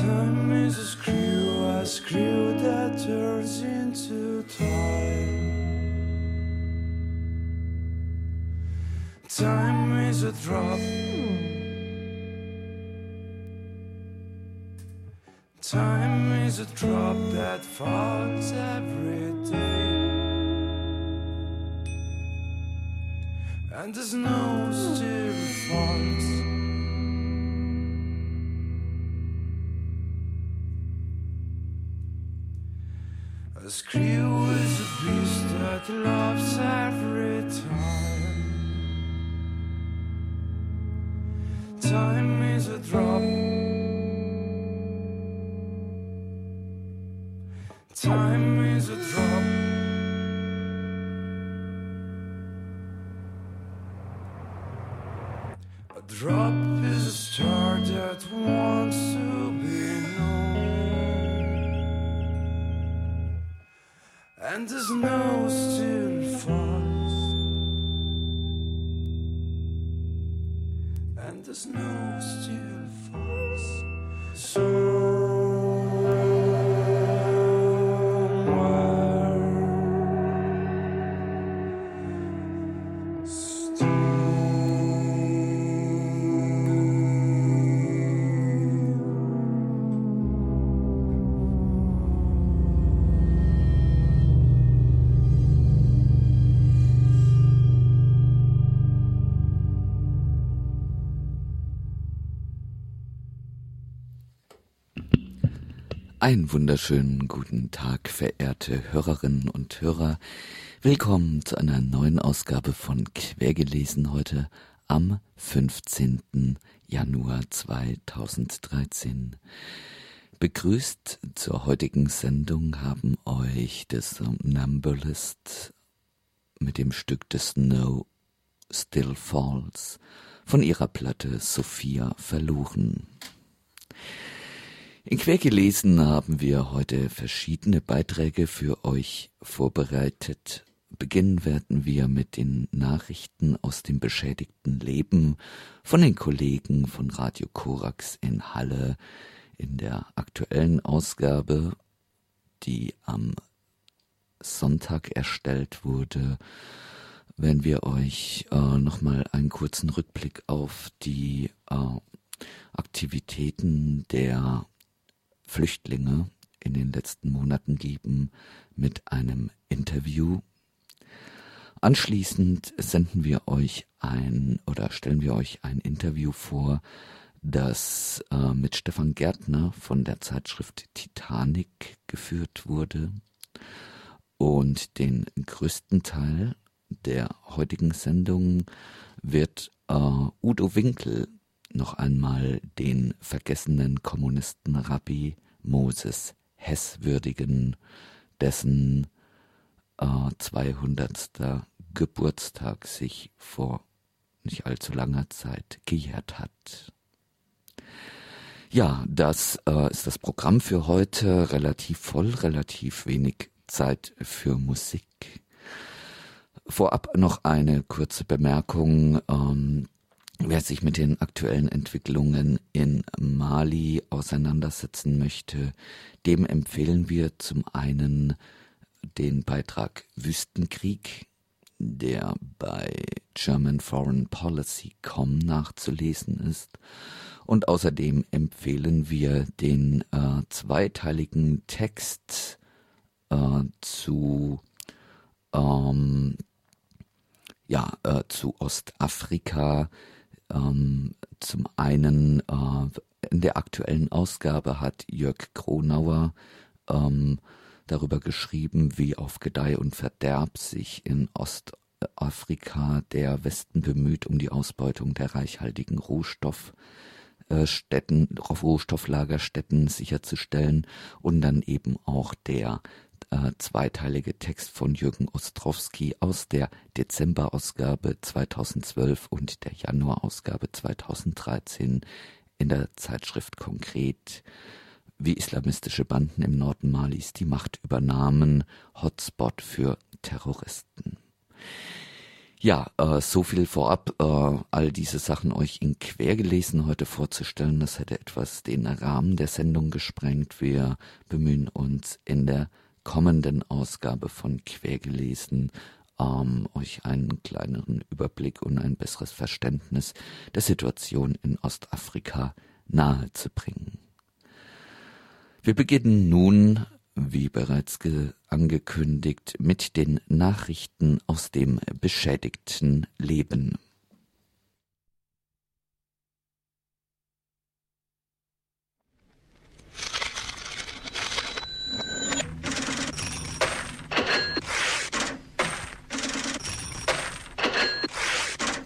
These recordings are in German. Time is a screw, a screw that turns into time. Time is a drop. Time is a drop that falls every day. And there's no still falls. A screw is a beast that loves every time. Time is a drop. Time is a drop. A drop is a star that wants to be known. And the snow still falls. And the snow still falls. Einen wunderschönen guten Tag, verehrte Hörerinnen und Hörer. Willkommen zu einer neuen Ausgabe von Quergelesen heute am 15. Januar 2013. Begrüßt zur heutigen Sendung haben euch The Somnambulist mit dem Stück The Snow Still Falls von ihrer Platte Sophia verloren. In Quergelesen haben wir heute verschiedene Beiträge für euch vorbereitet. Beginnen werden wir mit den Nachrichten aus dem beschädigten Leben von den Kollegen von Radio Corax in Halle in der aktuellen Ausgabe, die am Sonntag erstellt wurde. Werden wir euch nochmal einen kurzen Rückblick auf die Aktivitäten der Flüchtlinge in den letzten Monaten geben mit einem Interview. Anschließend stellen wir euch ein Interview vor, das mit Stefan Gärtner von der Zeitschrift Titanic geführt wurde. Und den größten Teil der heutigen Sendung wird Udo Winkel noch einmal den vergessenen Kommunistenrabbi Moses Hess würdigen, dessen 200. Geburtstag sich vor nicht allzu langer Zeit gejährt hat. Ja, das ist das Programm für heute. Relativ voll, relativ wenig Zeit für Musik. Vorab noch eine kurze Bemerkung. Wer sich mit den aktuellen Entwicklungen in Mali auseinandersetzen möchte, dem empfehlen wir zum einen den Beitrag Wüstenkrieg, der bei German Foreign Policy.com nachzulesen ist. Und außerdem empfehlen wir den zweiteiligen Text zu Ostafrika. Zum einen in der aktuellen Ausgabe hat Jörg Kronauer darüber geschrieben, wie auf Gedeih und Verderb sich in Ostafrika der Westen bemüht um die Ausbeutung der reichhaltigen Rohstofflagerstätten sicherzustellen und dann eben auch der zweiteilige Text von Jürgen Ostrowski aus der Dezemberausgabe 2012 und der Januarausgabe 2013 in der Zeitschrift Konkret, wie islamistische Banden im Norden Malis die Macht übernahmen, Hotspot für Terroristen. Ja, so viel vorab, all diese Sachen euch in Quergelesen heute vorzustellen, das hätte etwas den Rahmen der Sendung gesprengt. Wir bemühen uns in der kommenden Ausgabe von Quergelesen, euch einen kleineren Überblick und ein besseres Verständnis der Situation in Ostafrika nahezubringen. Wir beginnen nun, wie bereits angekündigt, mit den Nachrichten aus dem beschädigten Leben.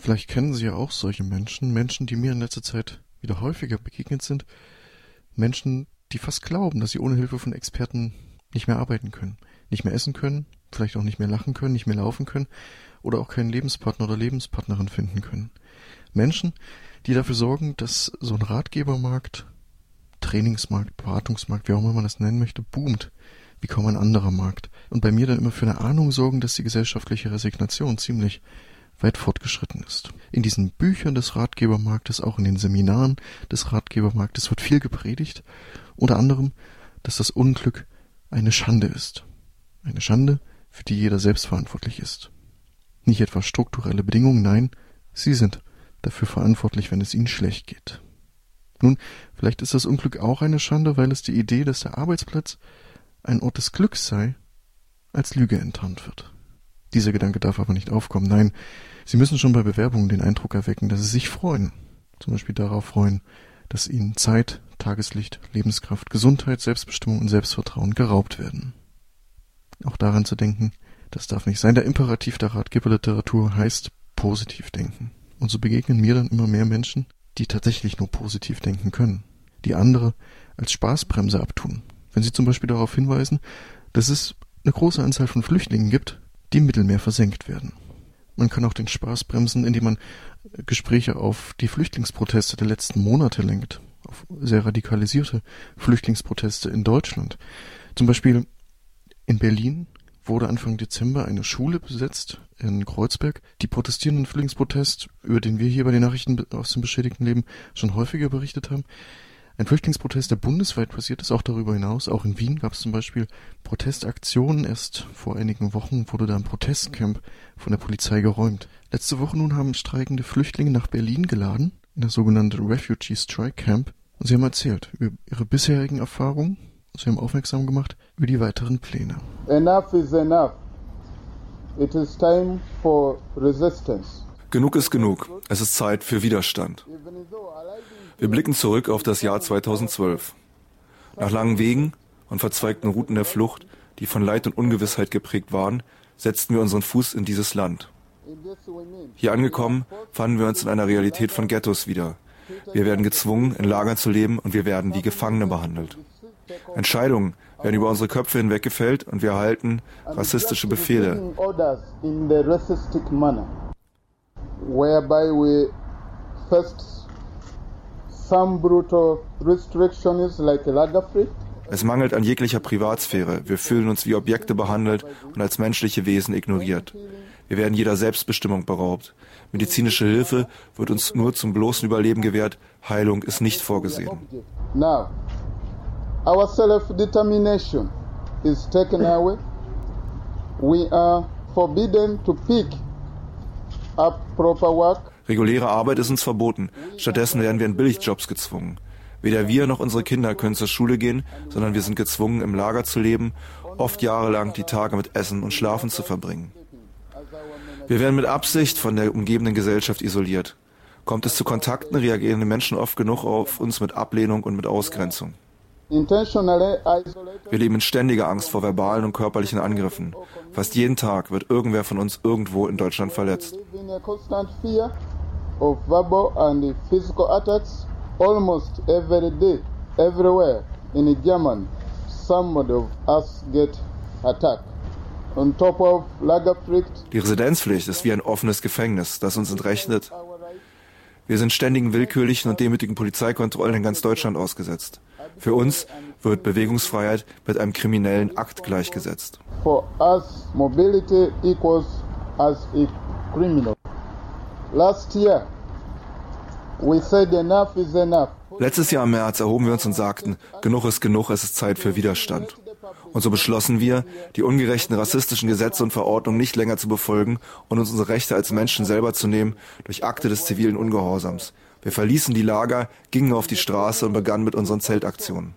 Vielleicht kennen Sie ja auch solche Menschen, die mir in letzter Zeit wieder häufiger begegnet sind, Menschen, die fast glauben, dass sie ohne Hilfe von Experten nicht mehr arbeiten können, nicht mehr essen können, vielleicht auch nicht mehr lachen können, nicht mehr laufen können oder auch keinen Lebenspartner oder Lebenspartnerin finden können. Menschen, die dafür sorgen, dass so ein Ratgebermarkt, Trainingsmarkt, Beratungsmarkt, wie auch immer man das nennen möchte, boomt, wie kaum ein anderer Markt. Und bei mir dann immer für eine Ahnung sorgen, dass die gesellschaftliche Resignation ziemlich weit fortgeschritten ist. In diesen Büchern des Ratgebermarktes, auch in den Seminaren des Ratgebermarktes wird viel gepredigt, unter anderem, dass das Unglück eine Schande ist. Eine Schande, für die jeder selbst verantwortlich ist. Nicht etwa strukturelle Bedingungen, nein, sie sind dafür verantwortlich, wenn es ihnen schlecht geht. Nun, vielleicht ist das Unglück auch eine Schande, weil es die Idee, dass der Arbeitsplatz ein Ort des Glücks sei, als Lüge enttarnt wird. Dieser Gedanke darf aber nicht aufkommen, nein, Sie müssen schon bei Bewerbungen den Eindruck erwecken, dass Sie sich freuen, zum Beispiel darauf freuen, dass Ihnen Zeit, Tageslicht, Lebenskraft, Gesundheit, Selbstbestimmung und Selbstvertrauen geraubt werden. Auch daran zu denken, das darf nicht sein. Der Imperativ der Ratgeberliteratur heißt positiv denken. Und so begegnen mir dann immer mehr Menschen, die tatsächlich nur positiv denken können, die andere als Spaßbremse abtun. Wenn Sie zum Beispiel darauf hinweisen, dass es eine große Anzahl von Flüchtlingen gibt, die im Mittelmeer versenkt werden. Man kann auch den Spaß bremsen, indem man Gespräche auf die Flüchtlingsproteste der letzten Monate lenkt, auf sehr radikalisierte Flüchtlingsproteste in Deutschland. Zum Beispiel in Berlin wurde Anfang Dezember eine Schule besetzt in Kreuzberg. Die protestierenden Flüchtlingsprotest, über den wir hier bei den Nachrichten aus dem beschädigten Leben schon häufiger berichtet haben, ein Flüchtlingsprotest, der bundesweit passiert ist, auch darüber hinaus. Auch in Wien gab es zum Beispiel Protestaktionen. Erst vor einigen Wochen wurde da ein Protestcamp von der Polizei geräumt. Letzte Woche nun haben streikende Flüchtlinge nach Berlin geladen, in das sogenannte Refugee Strike Camp. Und sie haben erzählt über ihre bisherigen Erfahrungen. Sie haben aufmerksam gemacht über die weiteren Pläne. Enough is enough. It is time for resistance. Genug ist genug. Es ist Zeit für Widerstand. Wir blicken zurück auf das Jahr 2012. Nach langen Wegen und verzweigten Routen der Flucht, die von Leid und Ungewissheit geprägt waren, setzten wir unseren Fuß in dieses Land. Hier angekommen, fanden wir uns in einer Realität von Ghettos wieder. Wir werden gezwungen, in Lagern zu leben und wir werden wie Gefangene behandelt. Entscheidungen werden über unsere Köpfe hinweg gefällt und wir erhalten rassistische Befehle. Es mangelt an jeglicher Privatsphäre. Wir fühlen uns wie Objekte behandelt und als menschliche Wesen ignoriert. Wir werden jeder Selbstbestimmung beraubt. Medizinische Hilfe wird uns nur zum bloßen Überleben gewährt. Heilung ist nicht vorgesehen. Now, our self-determination is taken away. We are forbidden to pick up proper work. Reguläre Arbeit ist uns verboten. Stattdessen werden wir in Billigjobs gezwungen. Weder wir noch unsere Kinder können zur Schule gehen, sondern wir sind gezwungen, im Lager zu leben, oft jahrelang die Tage mit Essen und Schlafen zu verbringen. Wir werden mit Absicht von der umgebenden Gesellschaft isoliert. Kommt es zu Kontakten, reagieren die Menschen oft genug auf uns mit Ablehnung und mit Ausgrenzung. Wir leben in ständiger Angst vor verbalen und körperlichen Angriffen. Fast jeden Tag wird irgendwer von uns irgendwo in Deutschland verletzt. Die Residenzpflicht ist wie ein offenes Gefängnis, das uns entrechnet. Wir sind ständigen willkürlichen und demütigen Polizeikontrollen in ganz Deutschland ausgesetzt. Für uns wird Bewegungsfreiheit mit einem kriminellen Akt gleichgesetzt. For us, mobility equals as criminals. Last year, we said enough is enough. Letztes Jahr im März erhoben wir uns und sagten, genug, es ist Zeit für Widerstand. Und so beschlossen wir, die ungerechten rassistischen Gesetze und Verordnungen nicht länger zu befolgen und uns unsere Rechte als Menschen selber zu nehmen durch Akte des zivilen Ungehorsams. Wir verließen die Lager, gingen auf die Straße und begannen mit unseren Zeltaktionen.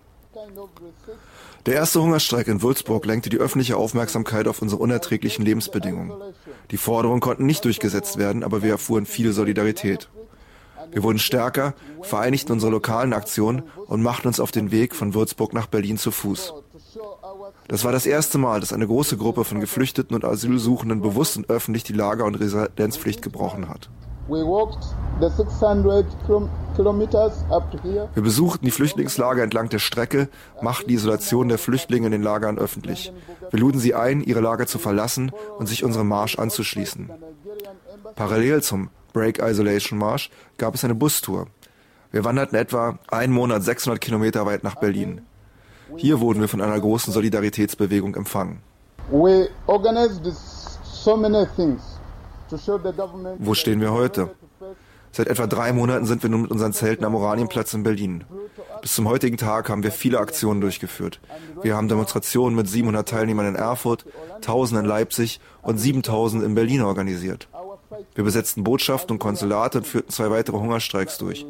Der erste Hungerstreik in Würzburg lenkte die öffentliche Aufmerksamkeit auf unsere unerträglichen Lebensbedingungen. Die Forderungen konnten nicht durchgesetzt werden, aber wir erfuhren viel Solidarität. Wir wurden stärker, vereinigten unsere lokalen Aktionen und machten uns auf den Weg von Würzburg nach Berlin zu Fuß. Das war das erste Mal, dass eine große Gruppe von Geflüchteten und Asylsuchenden bewusst und öffentlich die Lager- und Residenzpflicht gebrochen hat. Wir besuchten die Flüchtlingslager entlang der Strecke, machten die Isolation der Flüchtlinge in den Lagern öffentlich. Wir luden sie ein, ihre Lager zu verlassen und sich unserem Marsch anzuschließen. Parallel zum Break Isolation Marsch gab es eine Bustour. Wir wanderten etwa einen Monat 600 Kilometer weit nach Berlin. Hier wurden wir von einer großen Solidaritätsbewegung empfangen. Wo stehen wir heute? Seit etwa 3 Monaten sind wir nun mit unseren Zelten am Oranienplatz in Berlin. Bis zum heutigen Tag haben wir viele Aktionen durchgeführt. Wir haben Demonstrationen mit 700 Teilnehmern in Erfurt, 1000 in Leipzig und 7000 in Berlin organisiert. Wir besetzten Botschaften und Konsulate und führten 2 weitere Hungerstreiks durch.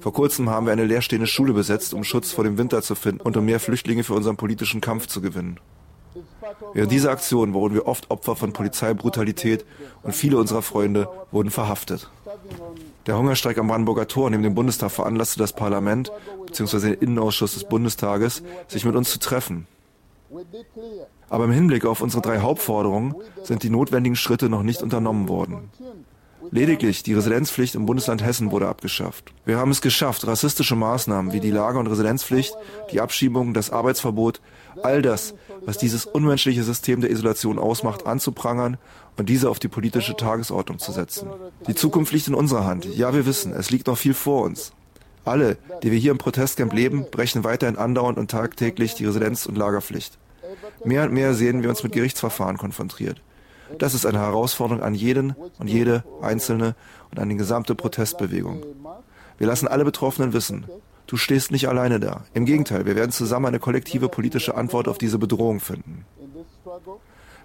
Vor kurzem haben wir eine leerstehende Schule besetzt, um Schutz vor dem Winter zu finden und um mehr Flüchtlinge für unseren politischen Kampf zu gewinnen. Während dieser Aktion wurden wir oft Opfer von Polizeibrutalität und viele unserer Freunde wurden verhaftet. Der Hungerstreik am Brandenburger Tor neben dem Bundestag veranlasste das Parlament bzw. den Innenausschuss des Bundestages, sich mit uns zu treffen. Aber im Hinblick auf unsere 3 Hauptforderungen sind die notwendigen Schritte noch nicht unternommen worden. Lediglich die Residenzpflicht im Bundesland Hessen wurde abgeschafft. Wir haben es geschafft, rassistische Maßnahmen wie die Lager- und Residenzpflicht, die Abschiebung, das Arbeitsverbot, all das, was dieses unmenschliche System der Isolation ausmacht, anzuprangern und diese auf die politische Tagesordnung zu setzen. Die Zukunft liegt in unserer Hand. Ja, wir wissen, es liegt noch viel vor uns. Alle, die wir hier im Protestcamp leben, brechen weiterhin andauernd und tagtäglich die Residenz- und Lagerpflicht. Mehr und mehr sehen wir uns mit Gerichtsverfahren konfrontiert. Das ist eine Herausforderung an jeden und jede Einzelne und an die gesamte Protestbewegung. Wir lassen alle Betroffenen wissen, du stehst nicht alleine da. Im Gegenteil, wir werden zusammen eine kollektive politische Antwort auf diese Bedrohung finden.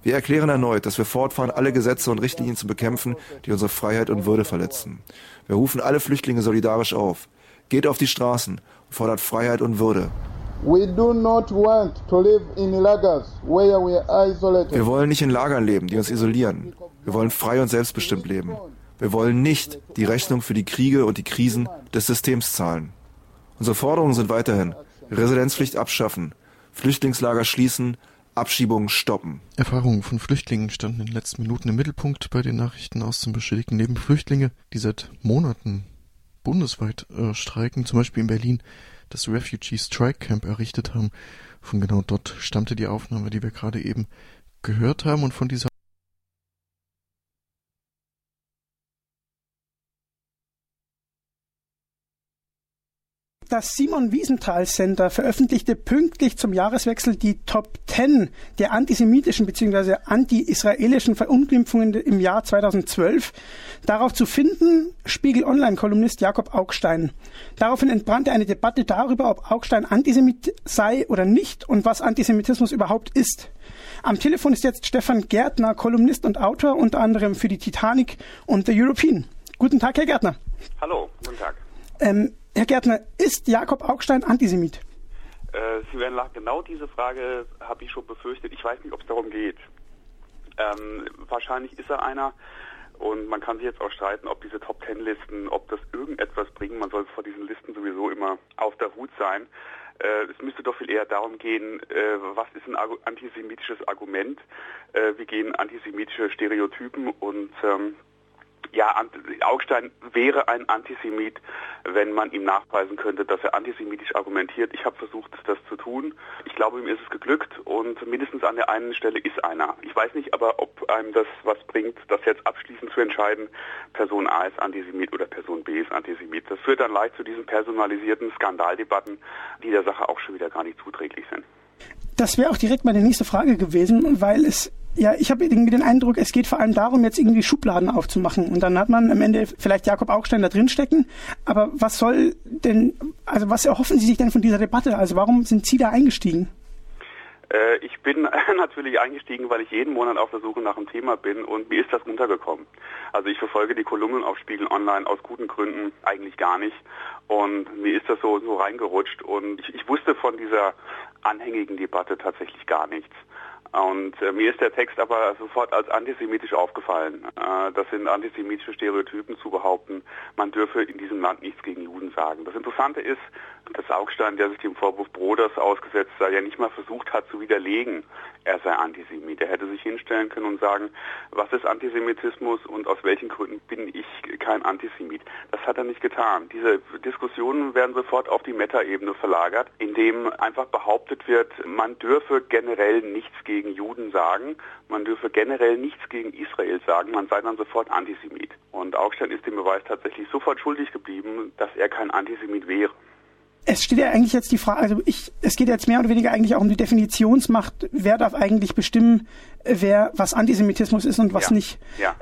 Wir erklären erneut, dass wir fortfahren, alle Gesetze und Richtlinien zu bekämpfen, die unsere Freiheit und Würde verletzen. Wir rufen alle Flüchtlinge solidarisch auf. Geht auf die Straßen und fordert Freiheit und Würde. Wir wollen nicht in Lagern leben, die uns isolieren. Wir wollen frei und selbstbestimmt leben. Wir wollen nicht die Rechnung für die Kriege und die Krisen des Systems zahlen. Unsere Forderungen sind weiterhin Residenzpflicht abschaffen, Flüchtlingslager schließen, Abschiebungen stoppen. Erfahrungen von Flüchtlingen standen in den letzten Minuten im Mittelpunkt bei den Nachrichten aus dem beschädigten Leben. Flüchtlinge, die seit Monaten bundesweit streiken, zum Beispiel in Berlin, das Refugee Strike Camp errichtet haben. Von genau dort stammte die Aufnahme, die wir gerade eben gehört haben, und von dieser Das Simon-Wiesenthal-Center veröffentlichte pünktlich zum Jahreswechsel die Top 10 der antisemitischen bzw. anti-israelischen Verunglimpfungen im Jahr 2012. Darauf zu finden, Spiegel-Online-Kolumnist Jakob Augstein. Daraufhin entbrannte eine Debatte darüber, ob Augstein Antisemit sei oder nicht und was Antisemitismus überhaupt ist. Am Telefon ist jetzt Stefan Gärtner, Kolumnist und Autor, unter anderem für die Titanic und The European. Guten Tag, Herr Gärtner. Hallo, guten Tag. Herr Gärtner, ist Jakob Augstein Antisemit? Sie werden lachen. Genau diese Frage habe ich schon befürchtet. Ich weiß nicht, ob es darum geht. Wahrscheinlich ist er einer. Und man kann sich jetzt auch streiten, ob diese Top-10-Listen, ob das irgendetwas bringen. Man soll vor diesen Listen sowieso immer auf der Hut sein. Es müsste doch viel eher darum gehen, was ist ein antisemitisches Argument? Wie gehen antisemitische Stereotypen und... Ja, Augstein wäre ein Antisemit, wenn man ihm nachweisen könnte, dass er antisemitisch argumentiert. Ich habe versucht, das zu tun. Ich glaube, ihm ist es geglückt und mindestens an der einen Stelle ist einer. Ich weiß nicht aber, ob einem das was bringt, das jetzt abschließend zu entscheiden, Person A ist Antisemit oder Person B ist Antisemit. Das führt dann leicht zu diesen personalisierten Skandaldebatten, die der Sache auch schon wieder gar nicht zuträglich sind. Das wäre auch direkt meine nächste Frage gewesen, weil es Ja, ich habe irgendwie den Eindruck, es geht vor allem darum, jetzt irgendwie Schubladen aufzumachen. Und dann hat man am Ende vielleicht Jakob Augstein da drinstecken. Aber was soll denn, also was erhoffen Sie sich denn von dieser Debatte? Also warum sind Sie da eingestiegen? Ich bin natürlich eingestiegen, weil ich jeden Monat auf der Suche nach einem Thema bin und mir ist das untergekommen. Also ich verfolge die Kolumnen auf Spiegel Online aus guten Gründen eigentlich gar nicht und mir ist das so reingerutscht und ich wusste von dieser anhängigen Debatte tatsächlich gar nichts. Und mir ist der Text aber sofort als antisemitisch aufgefallen. Das sind antisemitische Stereotypen zu behaupten, man dürfe in diesem Land nichts gegen Juden sagen. Das Interessante ist, dass Augstein, der sich dem Vorwurf Broders ausgesetzt sei, ja nicht mal versucht hat zu widerlegen, er sei Antisemit. Er hätte sich hinstellen können und sagen, was ist Antisemitismus und aus welchen Gründen bin ich kein Antisemit. Das hat er nicht getan. Diese Diskussionen werden sofort auf die Metaebene verlagert, indem einfach behauptet wird, man dürfe generell nichts gegen Juden sagen, man dürfe generell nichts gegen Israel sagen, man sei dann sofort Antisemit. Und Augstein ist dem Beweis tatsächlich sofort schuldig geblieben, dass er kein Antisemit wäre. Es steht ja eigentlich jetzt die Frage, also es geht jetzt mehr oder weniger eigentlich auch um die Definitionsmacht, wer darf eigentlich bestimmen, wer was Antisemitismus ist und was nicht. Ja.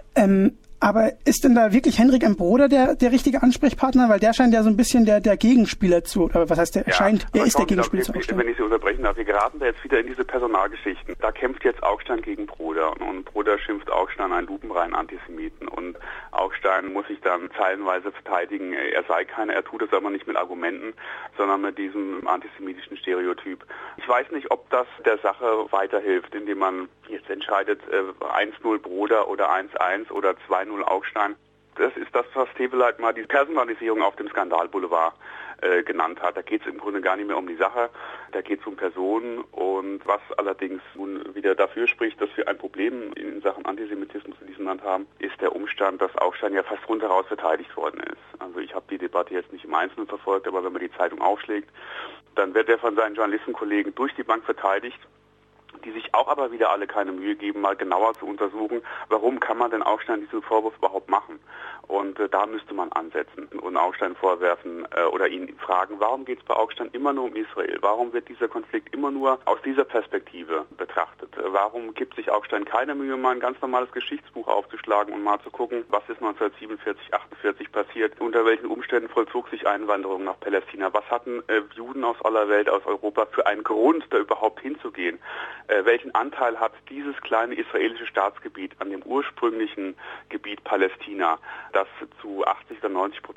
Aber ist denn da wirklich Henrik M. Broder der richtige Ansprechpartner? Weil der scheint ja so ein bisschen der Gegenspieler zu, oder was heißt der? Er ist der Gegenspieler zu Augstein. Wenn ich Sie unterbrechen darf, wir geraten da jetzt wieder in diese Personalgeschichten. Da kämpft jetzt Augstein gegen Broder und Broder schimpft Augstein einen lupenreinen Antisemiten und Augstein muss sich dann zeilenweise verteidigen, er sei keiner, er tut es aber nicht mit Argumenten, sondern mit diesem antisemitischen Stereotyp. Ich weiß nicht, ob das der Sache weiterhilft, indem man jetzt entscheidet, 1-0 Broder oder 1-1 oder 2-0 Augstein. Das ist das, was Tebeleit mal die Personalisierung auf dem Skandalboulevard genannt hat. Da geht es im Grunde gar nicht mehr um die Sache, da geht es um Personen und was allerdings nun wieder dafür spricht, dass wir ein Problem in Sachen Antisemitismus in diesem Land haben, ist der Umstand, dass Augstein ja fast rundheraus verteidigt worden ist. Also ich habe die Debatte jetzt nicht im Einzelnen verfolgt, aber wenn man die Zeitung aufschlägt, dann wird er von seinen Journalistenkollegen durch die Bank verteidigt, die sich auch aber wieder alle keine Mühe geben, mal genauer zu untersuchen, warum kann man denn Augstein diesen Vorwurf überhaupt machen? Und da müsste man ansetzen und Augstein vorwerfen oder ihn fragen, warum geht es bei Augstein immer nur um Israel? Warum wird dieser Konflikt immer nur aus dieser Perspektive betrachtet? Warum gibt sich Augstein keine Mühe, mal ein ganz normales Geschichtsbuch aufzuschlagen und mal zu gucken, was ist 1947, 48 passiert? Unter welchen Umständen vollzog sich Einwanderung nach Palästina? Was hatten Juden aus aller Welt, aus Europa für einen Grund, da überhaupt hinzugehen? Welchen Anteil hat dieses kleine israelische Staatsgebiet an dem ursprünglichen Gebiet Palästina, das zu 80 oder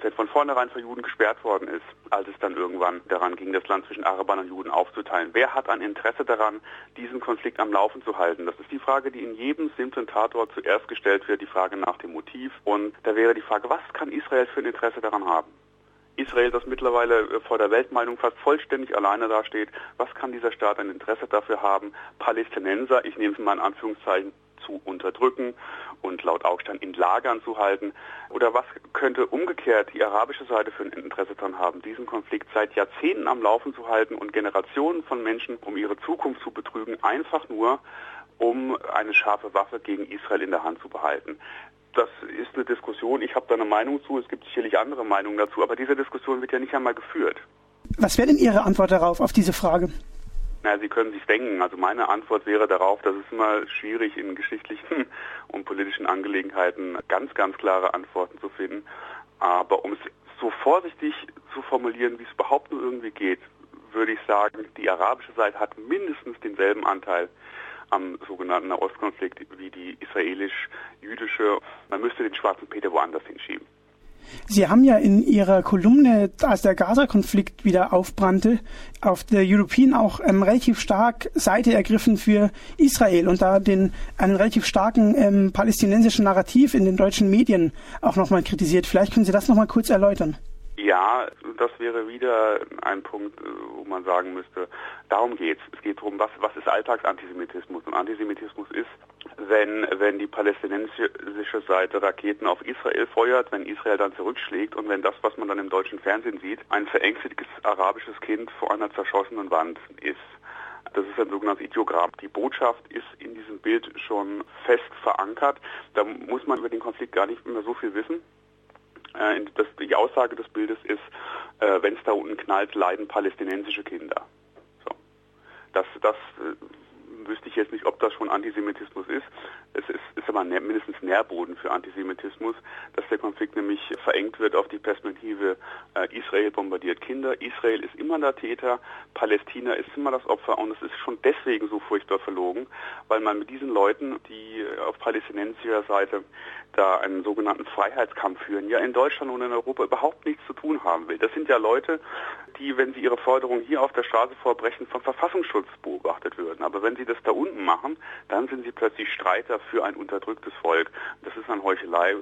90% von vornherein für Juden gesperrt worden ist, als es dann irgendwann daran ging, das Land zwischen Arabern und Juden aufzuteilen? Wer hat ein Interesse daran, diesen Konflikt am Laufen zu halten? Das ist die Frage, die in jedem simplen Tatort zuerst gestellt wird, die Frage nach dem Motiv. Und da wäre die Frage, was kann Israel für ein Interesse daran haben? Israel, das mittlerweile vor der Weltmeinung fast vollständig alleine dasteht, was kann dieser Staat ein Interesse dafür haben, Palästinenser, ich nehme es mal in Anführungszeichen, zu unterdrücken und laut Augstein in Lagern zu halten? Oder was könnte umgekehrt die arabische Seite für ein Interesse daran haben, diesen Konflikt seit Jahrzehnten am Laufen zu halten und Generationen von Menschen um ihre Zukunft zu betrügen, einfach nur, um eine scharfe Waffe gegen Israel in der Hand zu behalten? Das ist eine Diskussion, ich habe da eine Meinung zu, es gibt sicherlich andere Meinungen dazu, aber diese Diskussion wird ja nicht einmal geführt. Was wäre denn Ihre Antwort darauf, auf diese Frage? Na, Sie können sich denken. Also meine Antwort wäre darauf, dass es immer schwierig in geschichtlichen und politischen Angelegenheiten ganz, ganz klare Antworten zu finden. Aber um es so vorsichtig zu formulieren, wie es überhaupt nur irgendwie geht, würde ich sagen, die arabische Seite hat mindestens denselben Anteil am sogenannten Nahostkonflikt wie die israelisch-jüdische. Man müsste den schwarzen Peter woanders hinschieben. Sie haben ja in Ihrer Kolumne, als der Gaza-Konflikt wieder aufbrannte, auf The European auch relativ stark Seite ergriffen für Israel und da einen relativ starken palästinensischen Narrativ in den deutschen Medien auch nochmal kritisiert. Vielleicht können Sie das nochmal kurz erläutern. Ja, das wäre wieder ein Punkt, wo man sagen müsste, darum geht's. Es geht darum, was ist Alltagsantisemitismus? Und Antisemitismus ist, wenn die palästinensische Seite Raketen auf Israel feuert, wenn Israel dann zurückschlägt und wenn das, was man dann im deutschen Fernsehen sieht, ein verängstigtes arabisches Kind vor einer zerschossenen Wand ist. Das ist ein sogenanntes Ideogramm. Die Botschaft ist in diesem Bild schon fest verankert. Da muss man über den Konflikt gar nicht mehr so viel wissen. Die Aussage des Bildes ist, wenn es da unten knallt, leiden palästinensische Kinder. So. Das wüsste ich jetzt nicht, ob das schon Antisemitismus ist. Es ist aber mindestens Nährboden für Antisemitismus, dass der Konflikt nämlich verengt wird auf die Perspektive, Israel bombardiert Kinder, Israel ist immer der Täter, Palästina ist immer das Opfer, und es ist schon deswegen so furchtbar verlogen, weil man mit diesen Leuten, die auf palästinensischer Seite da einen sogenannten Freiheitskampf führen, ja in Deutschland und in Europa überhaupt nichts zu tun haben will. Das sind ja Leute, die, wenn sie ihre Forderungen hier auf der Straße vorbrechen, vom Verfassungsschutz beobachtet würden. Aber wenn sie das da unten machen, dann sind sie plötzlich Streiter für ein unterdrücktes Volk. Das ist an Heuchelei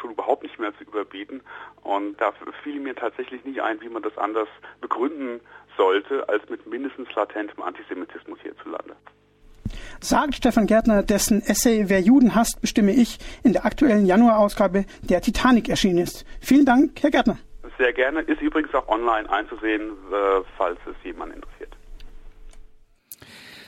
schon überhaupt nicht mehr zu überbieten. Und da fiel mir tatsächlich nicht ein, wie man das anders begründen sollte, als mit mindestens latentem Antisemitismus hierzulande. Sagt Stefan Gärtner, dessen Essay "Wer Juden hasst, bestimme ich" in der aktuellen Januarausgabe der Titanic erschienen ist. Vielen Dank, Herr Gärtner. Sehr gerne. Ist übrigens auch online einzusehen, falls es jemand interessiert.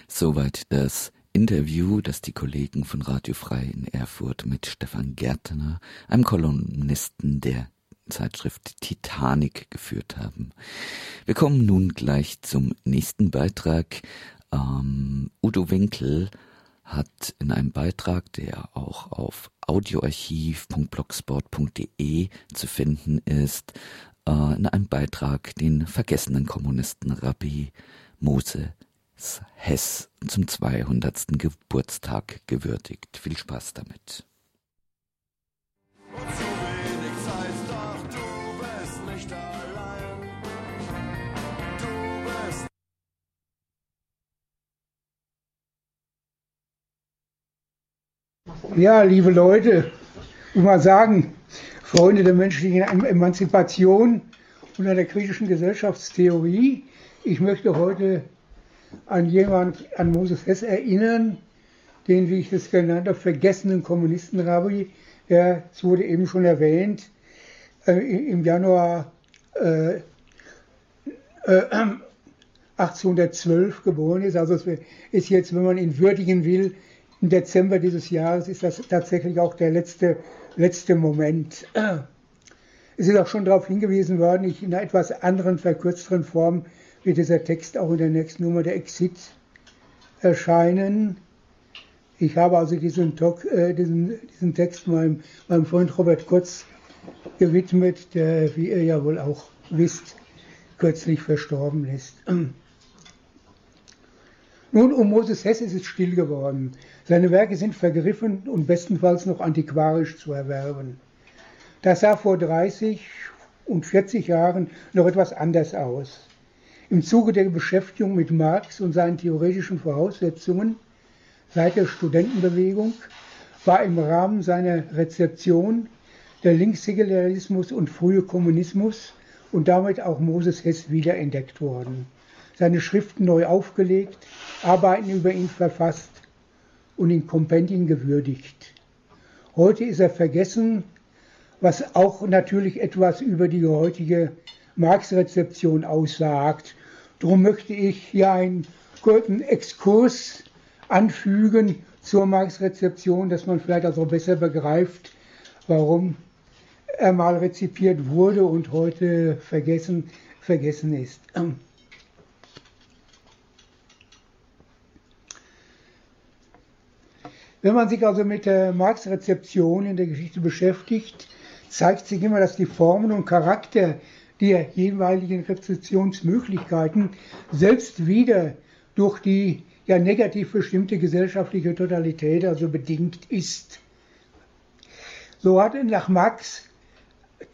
Soweit das Interview, das die Kollegen von Radio Frei in Erfurt mit Stefan Gärtner, einem Kolumnisten der Zeitschrift Titanic, geführt haben. Wir kommen nun gleich zum nächsten Beitrag. Udo Winkel hat in einem Beitrag, der auch auf audioarchiv.blogsport.de zu finden ist, in einem Beitrag den vergessenen Kommunisten Rabbi Moses Hess zum 200. Geburtstag gewürdigt. Viel Spaß damit. Ja, liebe Leute, ich muss mal sagen, Freunde der menschlichen Emanzipation und einer kritischen Gesellschaftstheorie, ich möchte heute an Moses Hess erinnern, den, wie ich das genannt habe, vergessenen Kommunistenrabbi, der, es wurde eben schon erwähnt, im Januar 1812 geboren ist. Also es ist jetzt, wenn man ihn würdigen will, im Dezember dieses Jahres, ist das tatsächlich auch der letzte Moment. Es ist auch schon darauf hingewiesen worden, ich in einer etwas anderen, verkürzteren Form wird dieser Text auch in der nächsten Nummer der Exit erscheinen. Ich habe also diesen Text meinem Freund Robert Kurz gewidmet, der, wie ihr ja wohl auch wisst, kürzlich verstorben ist. Nun, um Moses Hess ist es still geworden. Seine Werke sind vergriffen und bestenfalls noch antiquarisch zu erwerben. Das sah vor 30 und 40 Jahren noch etwas anders aus. Im Zuge der Beschäftigung mit Marx und seinen theoretischen Voraussetzungen seit der Studentenbewegung war im Rahmen seiner Rezeption der Linkssäkularismus und frühe Kommunismus und damit auch Moses Hess wiederentdeckt worden. Seine Schriften neu aufgelegt, Arbeiten über ihn verfasst und in Kompendien gewürdigt. Heute ist er vergessen, was auch natürlich etwas über die heutige Marx-Rezeption aussagt. Darum möchte ich hier einen kurzen Exkurs anfügen zur Marx-Rezeption, dass man vielleicht also besser begreift, warum er mal rezipiert wurde und heute vergessen ist. Wenn man sich also mit der Marx-Rezeption in der Geschichte beschäftigt, zeigt sich immer, dass die Formen und Charakter der jeweiligen Rezeptionsmöglichkeiten selbst wieder durch die ja negativ bestimmte gesellschaftliche Totalität also bedingt ist. So hat nach Marx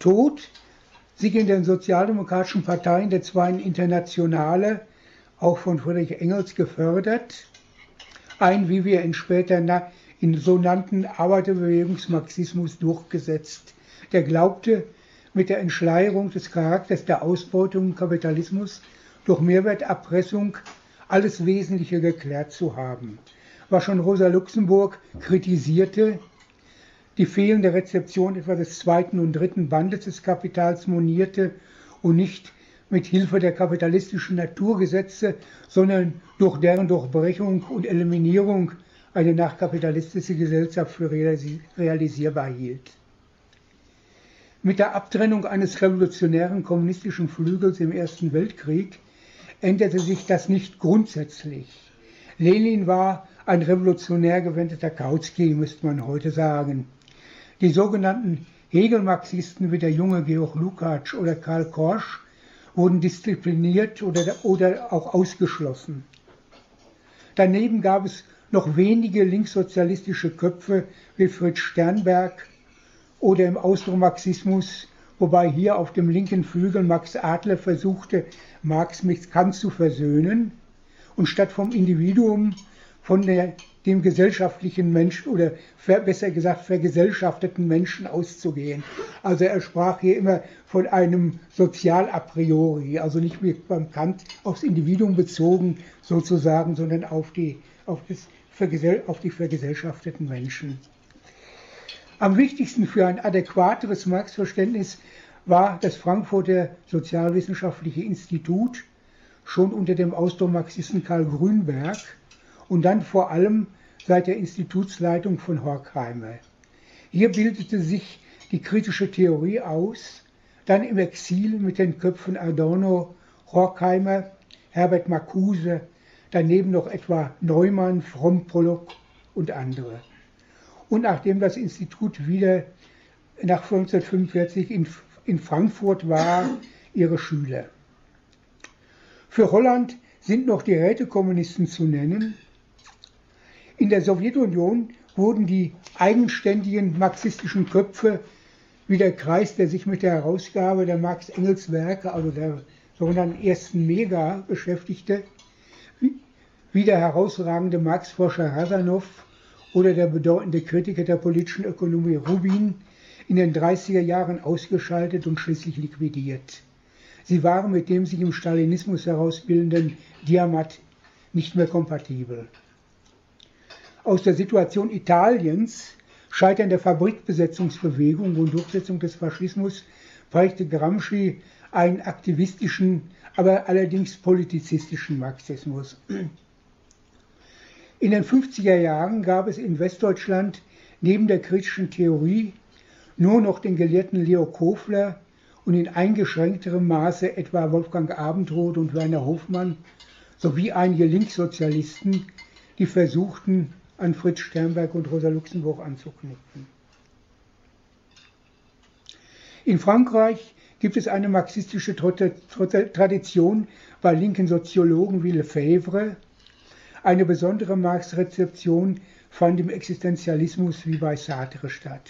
Tod sich in den sozialdemokratischen Parteien der Zweiten Internationale, auch von Friedrich Engels gefördert, ein, wie wir ihn später in so nannten Arbeiterbewegungsmarxismus durchgesetzt, der glaubte, mit der Entschleierung des Charakters der Ausbeutung und Kapitalismus durch Mehrwertabpressung alles Wesentliche geklärt zu haben. Was schon Rosa Luxemburg kritisierte, die fehlende Rezeption etwa des zweiten und dritten Bandes des Kapitals monierte und nicht mit Hilfe der kapitalistischen Naturgesetze, sondern durch deren Durchbrechung und Eliminierung eine nachkapitalistische Gesellschaft für realisierbar hielt. Mit der Abtrennung eines revolutionären kommunistischen Flügels im Ersten Weltkrieg änderte sich das nicht grundsätzlich. Lenin war ein revolutionär gewendeter Kautsky, müsste man heute sagen. Die sogenannten Hegel-Marxisten wie der junge Georg Lukács oder Karl Korsch wurden diszipliniert oder auch ausgeschlossen. Daneben gab es noch wenige linkssozialistische Köpfe wie Fritz Sternberg oder im Austromarxismus, wobei hier auf dem linken Flügel Max Adler versuchte, Marx mit Kant zu versöhnen und statt vom Individuum von dem gesellschaftlichen Menschen oder besser gesagt vergesellschafteten Menschen auszugehen. Also er sprach hier immer von einem Sozial a priori, also nicht wie beim Kant aufs Individuum bezogen sozusagen, sondern auf die vergesellschafteten Menschen. Am wichtigsten für ein adäquateres Marx-Verständnis war das Frankfurter Sozialwissenschaftliche Institut, schon unter dem Austromarxisten Karl Grünberg und dann vor allem seit der Institutsleitung von Horkheimer. Hier bildete sich die kritische Theorie aus, dann im Exil mit den Köpfen Adorno, Horkheimer, Herbert Marcuse, daneben noch etwa Neumann, Fromm-Pollock und andere. Und nachdem das Institut wieder nach 1945 in Frankfurt war, ihre Schüler. Für Holland sind noch die Rätekommunisten zu nennen. In der Sowjetunion wurden die eigenständigen marxistischen Köpfe wie der Kreis, der sich mit der Herausgabe der Marx-Engels-Werke, also der sogenannten ersten Mega, beschäftigte, wie der herausragende Marx-Forscher Rasanow oder der bedeutende Kritiker der politischen Ökonomie Rubin, in den 30er Jahren ausgeschaltet und schließlich liquidiert. Sie waren mit dem sich im Stalinismus herausbildenden Diamat nicht mehr kompatibel. Aus der Situation Italiens, Scheitern der Fabrikbesetzungsbewegung und Durchsetzung des Faschismus, prägte Gramsci einen aktivistischen, aber allerdings politizistischen Marxismus. In den 50er Jahren gab es in Westdeutschland neben der kritischen Theorie nur noch den gelehrten Leo Kofler und in eingeschränkterem Maße etwa Wolfgang Abendroth und Werner Hofmann sowie einige Linkssozialisten, die versuchten, an Fritz Sternberg und Rosa Luxemburg anzuknüpfen. In Frankreich gibt es eine marxistische Tradition bei linken Soziologen wie Lefebvre. Eine besondere Marx-Rezeption fand im Existenzialismus wie bei Sartre statt.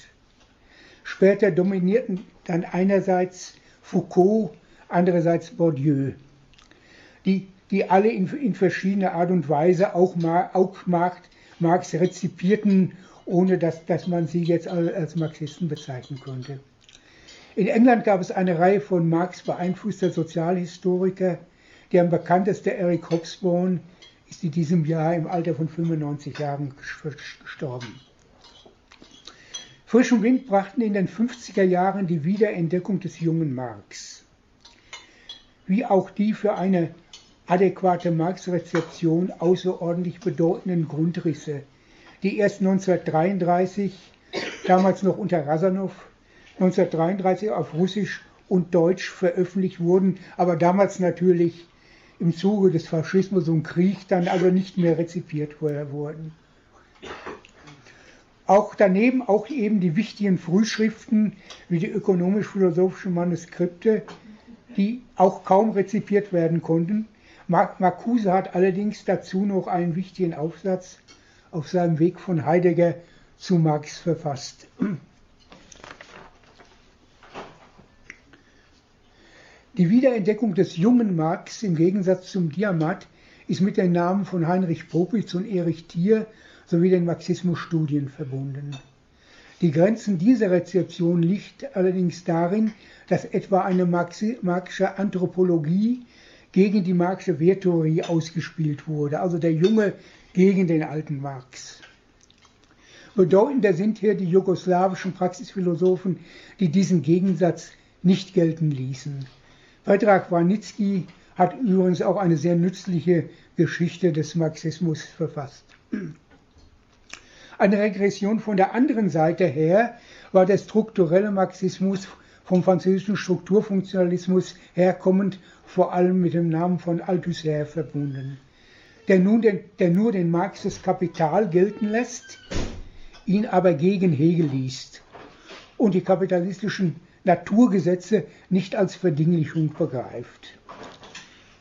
Später dominierten dann einerseits Foucault, andererseits Bourdieu, die alle in verschiedener Art und Weise auch Marx rezipierten, ohne dass man sie jetzt als Marxisten bezeichnen konnte. In England gab es eine Reihe von Marx beeinflusster Sozialhistoriker, der am bekannteste Eric Hobsbawm ist in diesem Jahr im Alter von 95 Jahren gestorben. Frischen Wind brachten in den 50er Jahren die Wiederentdeckung des jungen Marx, wie auch die für eine adäquate Marx-Rezeption außerordentlich bedeutenden Grundrisse, die erst 1933, damals noch unter Rasanow, 1933 auf Russisch und Deutsch veröffentlicht wurden, aber damals natürlich im Zuge des Faschismus und Krieg dann also nicht mehr rezipiert wurden. Auch daneben auch eben die wichtigen Frühschriften wie die ökonomisch-philosophischen Manuskripte, die auch kaum rezipiert werden konnten. Marcuse hat allerdings dazu noch einen wichtigen Aufsatz auf seinem Weg von Heidegger zu Marx verfasst. Die Wiederentdeckung des jungen Marx im Gegensatz zum Diamat ist mit den Namen von Heinrich Popitz und Erich Thier sowie den Marxismusstudien verbunden. Die Grenzen dieser Rezeption liegen allerdings darin, dass etwa eine marxische Anthropologie gegen die marxische Werttheorie ausgespielt wurde, also der Junge gegen den alten Marx. Bedeutender sind hier die jugoslawischen Praxisphilosophen, die diesen Gegensatz nicht gelten ließen. Predrag Vranitzky hat übrigens auch eine sehr nützliche Geschichte des Marxismus verfasst. Eine Regression von der anderen Seite her war der strukturelle Marxismus vom französischen Strukturfunktionalismus herkommend vor allem mit dem Namen von Althusser verbunden. der nur den Marxes Kapital gelten lässt, ihn aber gegen Hegel liest und die kapitalistischen Naturgesetze nicht als Verdinglichung begreift.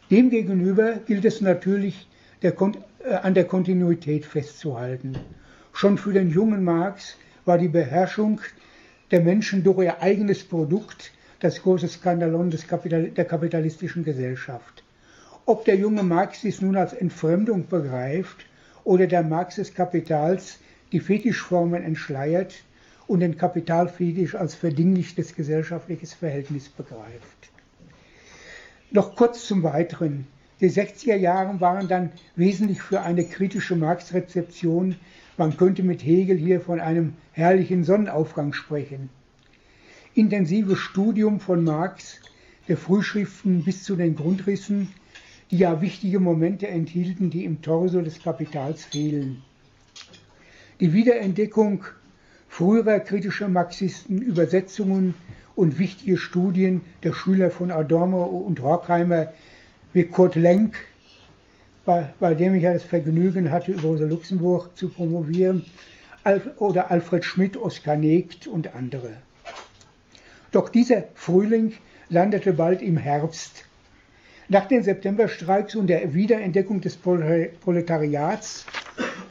Demgegenüber gilt es natürlich, an der Kontinuität festzuhalten. Schon für den jungen Marx war die Beherrschung der Menschen durch ihr eigenes Produkt das große Skandalon der kapitalistischen Gesellschaft. Ob der junge Marx dies nun als Entfremdung begreift oder der Marx des Kapitals die Fetischformen entschleiert und den Kapitalfetisch als verdinglichtes gesellschaftliches Verhältnis begreift. Noch kurz zum Weiteren. Die 60er Jahre waren dann wesentlich für eine kritische Marx-Rezeption. Man könnte mit Hegel hier von einem herrlichen Sonnenaufgang sprechen. Intensives Studium von Marx, der Frühschriften bis zu den Grundrissen, die ja wichtige Momente enthielten, die im Torso des Kapitals fehlen. Die Wiederentdeckung früherer kritischer Marxisten, Übersetzungen und wichtige Studien der Schüler von Adorno und Horkheimer wie Kurt Lenk, bei dem ich ja das Vergnügen hatte, über Rosa Luxemburg zu promovieren, oder Alfred Schmidt, Oskar Negt und andere. Doch dieser Frühling landete bald im Herbst. Nach den Septemberstreiks und der Wiederentdeckung des Proletariats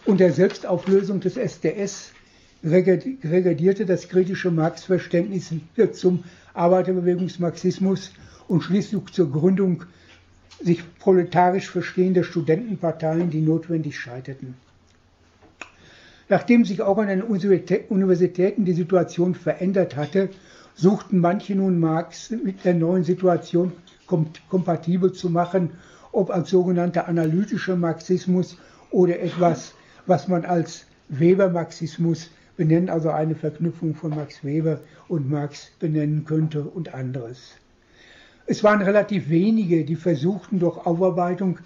und der Selbstauflösung des SDS regredierte das kritische Marx-Verständnis zum Arbeiterbewegungsmarxismus und schließlich zur Gründung sich proletarisch verstehender Studentenparteien, die notwendig scheiterten. Nachdem sich auch an den Universitäten die Situation verändert hatte, suchten manche nun Marx mit der neuen Situation kompatibel zu machen, ob als sogenannter analytischer Marxismus oder etwas, was man als Weber-Marxismus benennen, also eine Verknüpfung von Max Weber und Marx benennen könnte und anderes. Es waren relativ wenige, die versuchten, durch Aufarbeitung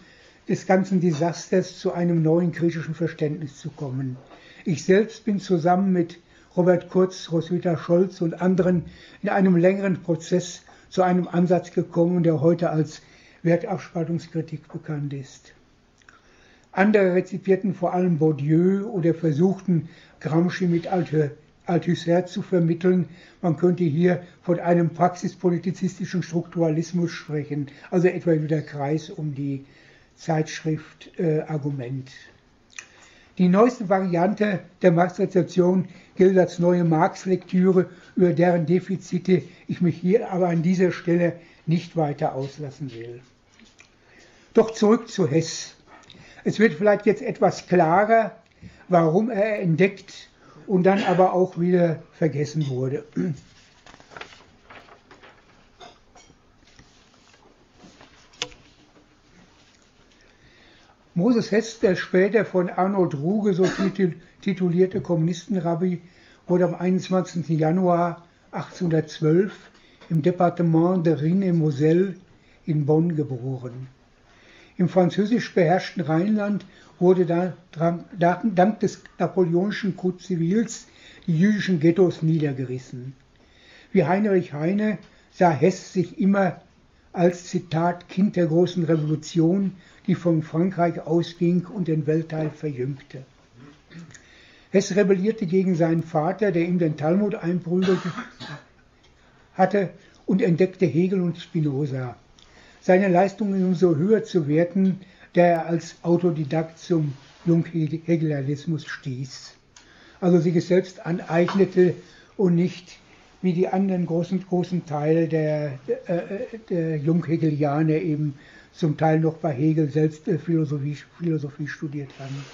des ganzen Desasters zu einem neuen kritischen Verständnis zu kommen. Ich selbst bin zusammen mit Robert Kurz, Roswitha Scholz und anderen in einem längeren Prozess zu einem Ansatz gekommen, der heute als Wertabspaltungskritik bekannt ist. Andere rezipierten vor allem Bourdieu oder versuchten, Gramsci mit Althusser zu vermitteln. Man könnte hier von einem praxispolitizistischen Strukturalismus sprechen, also etwa wie der Kreis um die Zeitschrift Argument. Die neueste Variante der Marx-Rezeption gilt als neue Marx-Lektüre, über deren Defizite ich mich hier aber an dieser Stelle nicht weiter auslassen will. Doch zurück zu Hess. Es wird vielleicht jetzt etwas klarer, warum er entdeckt und dann aber auch wieder vergessen wurde. Moses Hess, der später von Arnold Ruge so titulierte Kommunistenrabbi, wurde am 21. Januar 1812 im Departement der Rhine-Moselle in Bonn geboren. Im französisch beherrschten Rheinland wurde dank des napoleonischen Code Zivils die jüdischen Ghettos niedergerissen. Wie Heinrich Heine sah Hess sich immer als, Zitat, Kind der großen Revolution, die von Frankreich ausging und den Weltteil verjüngte. Hess rebellierte gegen seinen Vater, der ihm den Talmud einprügelte hatte, und entdeckte Hegel und Spinoza. Seine Leistungen umso höher zu werten, da er als Autodidakt zum Junghegelianismus stieß. Also sich es selbst aneignete und nicht wie die anderen großen Teile der Junghegelianer eben zum Teil noch bei Hegel selbst Philosophie studiert haben.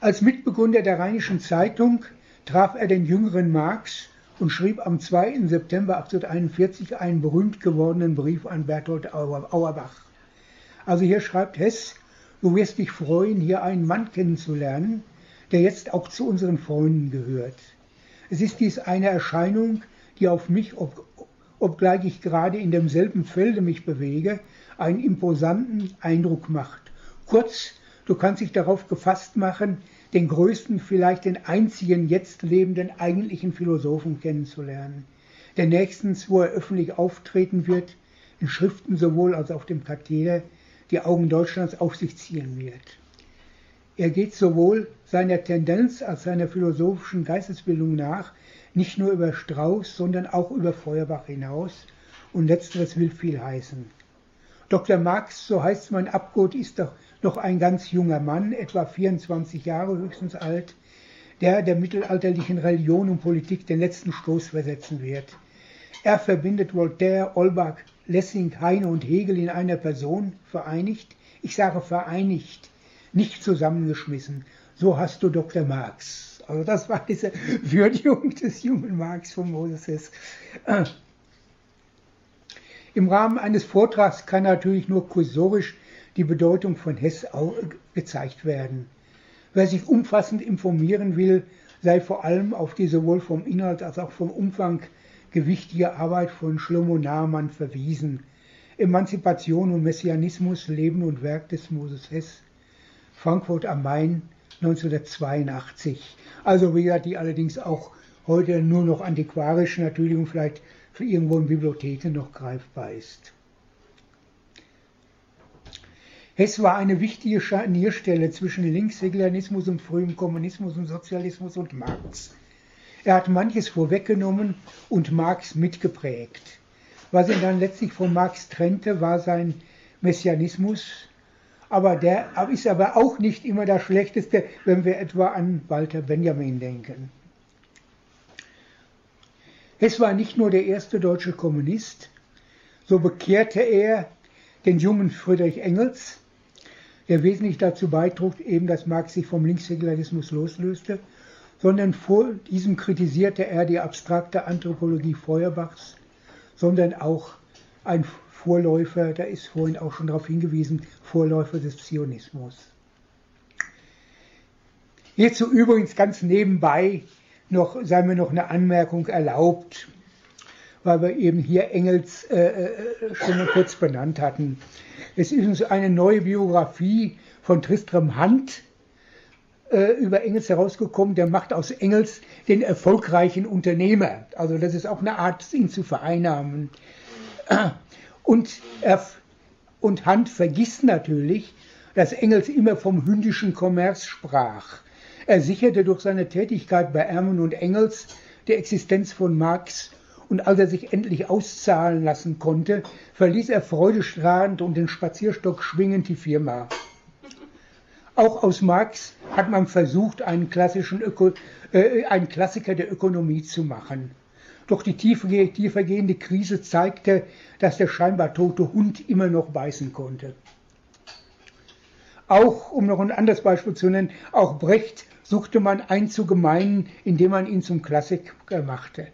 Als Mitbegründer der Rheinischen Zeitung traf er den jüngeren Marx und schrieb am 2. September 1841 einen berühmt gewordenen Brief an Berthold Auerbach. Also hier schreibt Hess: Du wirst dich freuen, hier einen Mann kennenzulernen, der jetzt auch zu unseren Freunden gehört. Es ist dies eine Erscheinung, die auf mich, obgleich ich gerade in demselben Felde mich bewege, einen imposanten Eindruck macht. Kurz, du kannst dich darauf gefasst machen, den größten, vielleicht den einzigen jetzt lebenden eigentlichen Philosophen kennenzulernen, der nächstens, wo er öffentlich auftreten wird, in Schriften sowohl als auf dem Katheder, die Augen Deutschlands auf sich ziehen wird. Er geht sowohl seiner Tendenz als seiner philosophischen Geistesbildung nach, nicht nur über Strauß, sondern auch über Feuerbach hinaus, und letzteres will viel heißen. Dr. Marx, so heißt mein Abgott, ist doch noch ein ganz junger Mann, etwa 24 Jahre höchstens alt, der der mittelalterlichen Religion und Politik den letzten Stoß versetzen wird. Er verbindet Voltaire, Olbach, Lessing, Heine und Hegel in einer Person, vereinigt. Ich sage vereinigt, nicht zusammengeschmissen. So hast du Dr. Marx. Also das war diese Würdigung des jungen Marx von Moses Hess. Im Rahmen eines Vortrags kann natürlich nur kursorisch die Bedeutung von Hess gezeigt werden. Wer sich umfassend informieren will, sei vor allem auf die sowohl vom Inhalt als auch vom Umfang gewichtige Arbeit von Shlomo Nahaman verwiesen. Emanzipation und Messianismus, Leben und Werk des Moses Hess, Frankfurt am Main, 1982. Also wie gesagt, die allerdings auch heute nur noch antiquarisch natürlich und vielleicht für irgendwo in Bibliotheken noch greifbar ist. Hess war eine wichtige Scharnierstelle zwischen Linkshegelianismus und frühem Kommunismus und Sozialismus und Marx. Er hat manches vorweggenommen und Marx mitgeprägt. Was ihn dann letztlich von Marx trennte, war sein Messianismus, aber der ist aber auch nicht immer das Schlechteste, wenn wir etwa an Walter Benjamin denken. Hess war nicht nur der erste deutsche Kommunist, so bekehrte er den jungen Friedrich Engels, der wesentlich dazu beitrug, eben dass Marx sich vom Linkshegelianismus loslöste, sondern vor diesem kritisierte er die abstrakte Anthropologie Feuerbachs, sondern auch ein Vorläufer, da ist vorhin auch schon darauf hingewiesen, Vorläufer des Zionismus. Hierzu übrigens ganz nebenbei noch, sei mir noch eine Anmerkung erlaubt, weil wir eben hier Engels schon mal kurz benannt hatten. Es ist uns eine neue Biografie von Tristram Hunt über Engels herausgekommen, der macht aus Engels den erfolgreichen Unternehmer. Also das ist auch eine Art, ihn zu vereinnahmen. Und Hunt vergisst natürlich, dass Engels immer vom hündischen Kommerz sprach. Er sicherte durch seine Tätigkeit bei Ehrman und Engels die Existenz von Marx, und als er sich endlich auszahlen lassen konnte, verließ er freudestrahlend und den Spazierstock schwingend die Firma. Auch aus Marx hat man versucht, einen Klassiker der Ökonomie zu machen. Doch die tiefergehende Krise zeigte, dass der scheinbar tote Hund immer noch beißen konnte. Auch, um noch ein anderes Beispiel zu nennen, auch Brecht suchte man einzugemeinen, indem man ihn zum Klassiker machte.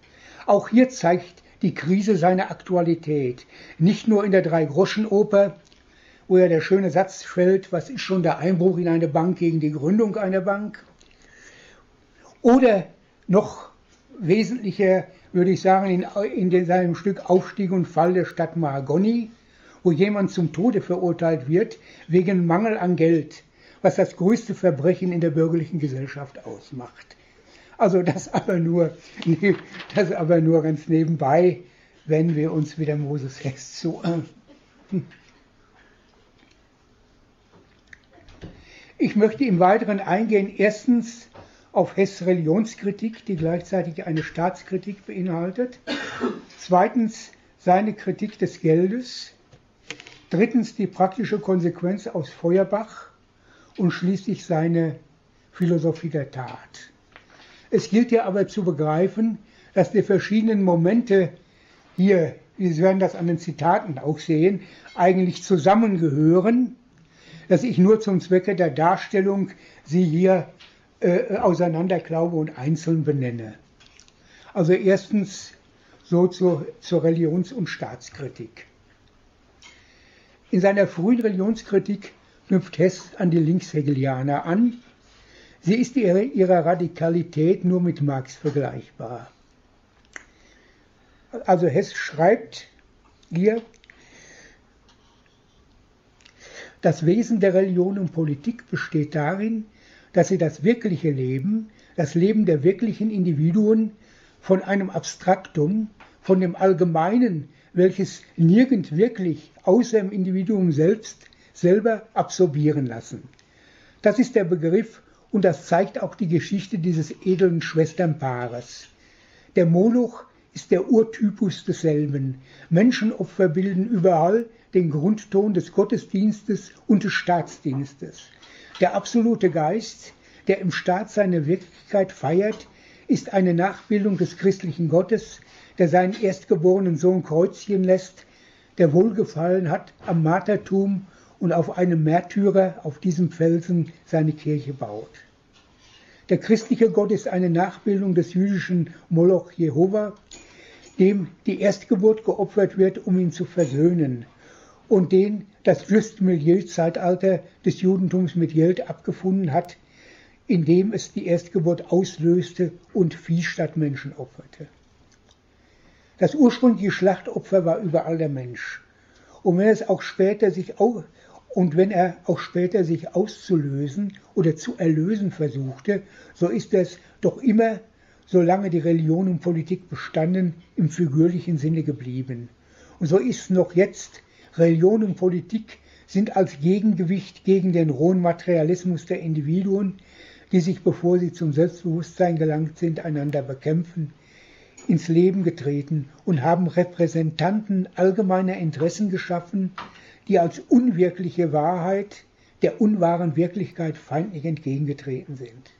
Auch hier zeigt die Krise seine Aktualität. Nicht nur in der Dreigroschenoper, wo ja der schöne Satz fällt, was ist schon der Einbruch in eine Bank gegen die Gründung einer Bank? Oder noch wesentlicher, würde ich sagen, in seinem Stück Aufstieg und Fall der Stadt Mahagoni, wo jemand zum Tode verurteilt wird wegen Mangel an Geld, was das größte Verbrechen in der bürgerlichen Gesellschaft ausmacht. Also das aber nur ganz nebenbei, wenn wir uns wieder Moses Hess zuhören. Ich möchte im Weiteren eingehen, erstens auf Hess' Religionskritik, die gleichzeitig eine Staatskritik beinhaltet, zweitens seine Kritik des Geldes, drittens die praktische Konsequenz aus Feuerbach und schließlich seine Philosophie der Tat. Es gilt ja aber zu begreifen, dass die verschiedenen Momente hier, wir werden das an den Zitaten auch sehen, eigentlich zusammengehören, dass ich nur zum Zwecke der Darstellung sie hier auseinanderklaube und einzeln benenne. Also erstens so zur Religions- und Staatskritik. In seiner frühen Religionskritik knüpft Hess an die Linkshegelianer an. Sie ist ihrer Radikalität nur mit Marx vergleichbar. Also Hess schreibt hier: Das Wesen der Religion und Politik besteht darin, dass sie das wirkliche Leben, das Leben der wirklichen Individuen von einem Abstraktum, von dem Allgemeinen, welches nirgend wirklich außer im Individuum selbst selber absorbieren lassen. Das ist der Begriff und das zeigt auch die Geschichte dieses edlen Schwesternpaares. Der Moloch ist der Urtypus desselben. Menschenopfer bilden überall den Grundton des Gottesdienstes und des Staatsdienstes. Der absolute Geist, der im Staat seine Wirklichkeit feiert, ist eine Nachbildung des christlichen Gottes, der seinen erstgeborenen Sohn kreuzigen lässt, der Wohlgefallen hat am Martertum und auf einem Märtyrer auf diesem Felsen seine Kirche baut. Der christliche Gott ist eine Nachbildung des jüdischen Moloch Jehova, dem die Erstgeburt geopfert wird, um ihn zu versöhnen, und den das Just-Milieu-Zeitalter des Judentums mit Geld abgefunden hat, indem es die Erstgeburt auslöste und Vieh statt Menschen opferte. Das ursprüngliche Schlachtopfer war überall der Mensch. Und wenn er auch später sich auszulösen oder zu erlösen versuchte, so ist es doch immer, solange die Religion und Politik bestanden, im figürlichen Sinne geblieben. Und so ist es noch jetzt. Religion und Politik sind als Gegengewicht gegen den rohen Materialismus der Individuen, die sich, bevor sie zum Selbstbewusstsein gelangt sind, einander bekämpfen, ins Leben getreten und haben Repräsentanten allgemeiner Interessen geschaffen, die als unwirkliche Wahrheit der unwahren Wirklichkeit feindlich entgegengetreten sind.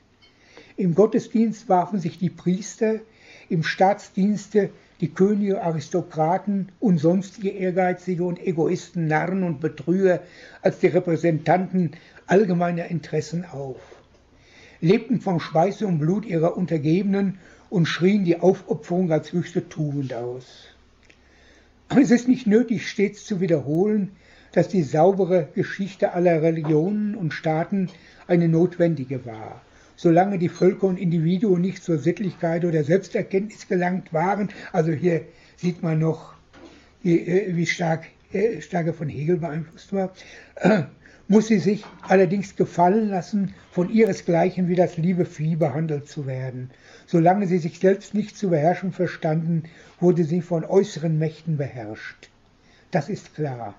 Im Gottesdienst warfen sich die Priester, im Staatsdienste die Könige, Aristokraten und sonstige Ehrgeizige und Egoisten, Narren und Betrüger als die Repräsentanten allgemeiner Interessen auf, lebten vom Schweiße und Blut ihrer Untergebenen und schrien die Aufopferung als höchste Tugend aus. Aber es ist nicht nötig, stets zu wiederholen, dass die saubere Geschichte aller Religionen und Staaten eine notwendige war. Solange die Völker und Individuen nicht zur Sittlichkeit oder Selbsterkenntnis gelangt waren, also hier sieht man noch, wie stark er von Hegel beeinflusst war, muss sie sich allerdings gefallen lassen, von ihresgleichen wie das liebe Vieh behandelt zu werden. Solange sie sich selbst nicht zu beherrschen verstanden, wurde sie von äußeren Mächten beherrscht. Das ist klar.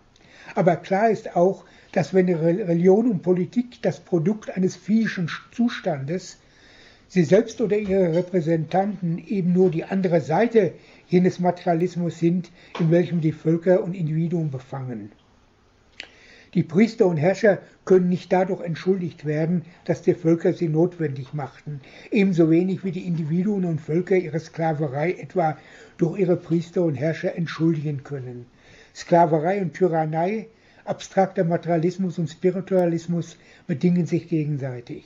Aber klar ist auch, dass wenn Religion und Politik das Produkt eines viehischen Zustandes, sie selbst oder ihre Repräsentanten eben nur die andere Seite jenes Materialismus sind, in welchem die Völker und Individuen befangen. Die Priester und Herrscher können nicht dadurch entschuldigt werden, dass die Völker sie notwendig machten, ebenso wenig wie die Individuen und Völker ihre Sklaverei etwa durch ihre Priester und Herrscher entschuldigen können. Sklaverei und Tyrannei, abstrakter Materialismus und Spiritualismus bedingen sich gegenseitig.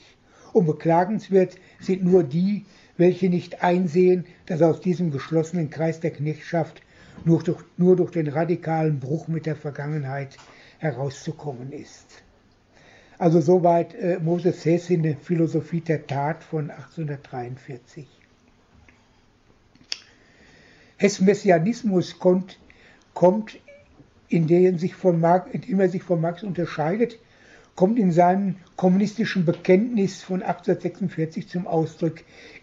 Und beklagenswert sind nur die, welche nicht einsehen, dass aus diesem geschlossenen Kreis der Knechtschaft nur durch den radikalen Bruch mit der Vergangenheit herauszukommen ist. Also soweit Moses Hess in der Philosophie der Tat von 1843. Hess' Messianismus kommt, indem er sich von Marx unterscheidet, kommt in seinem kommunistischen Bekenntnis von 1846 zum Ausdruck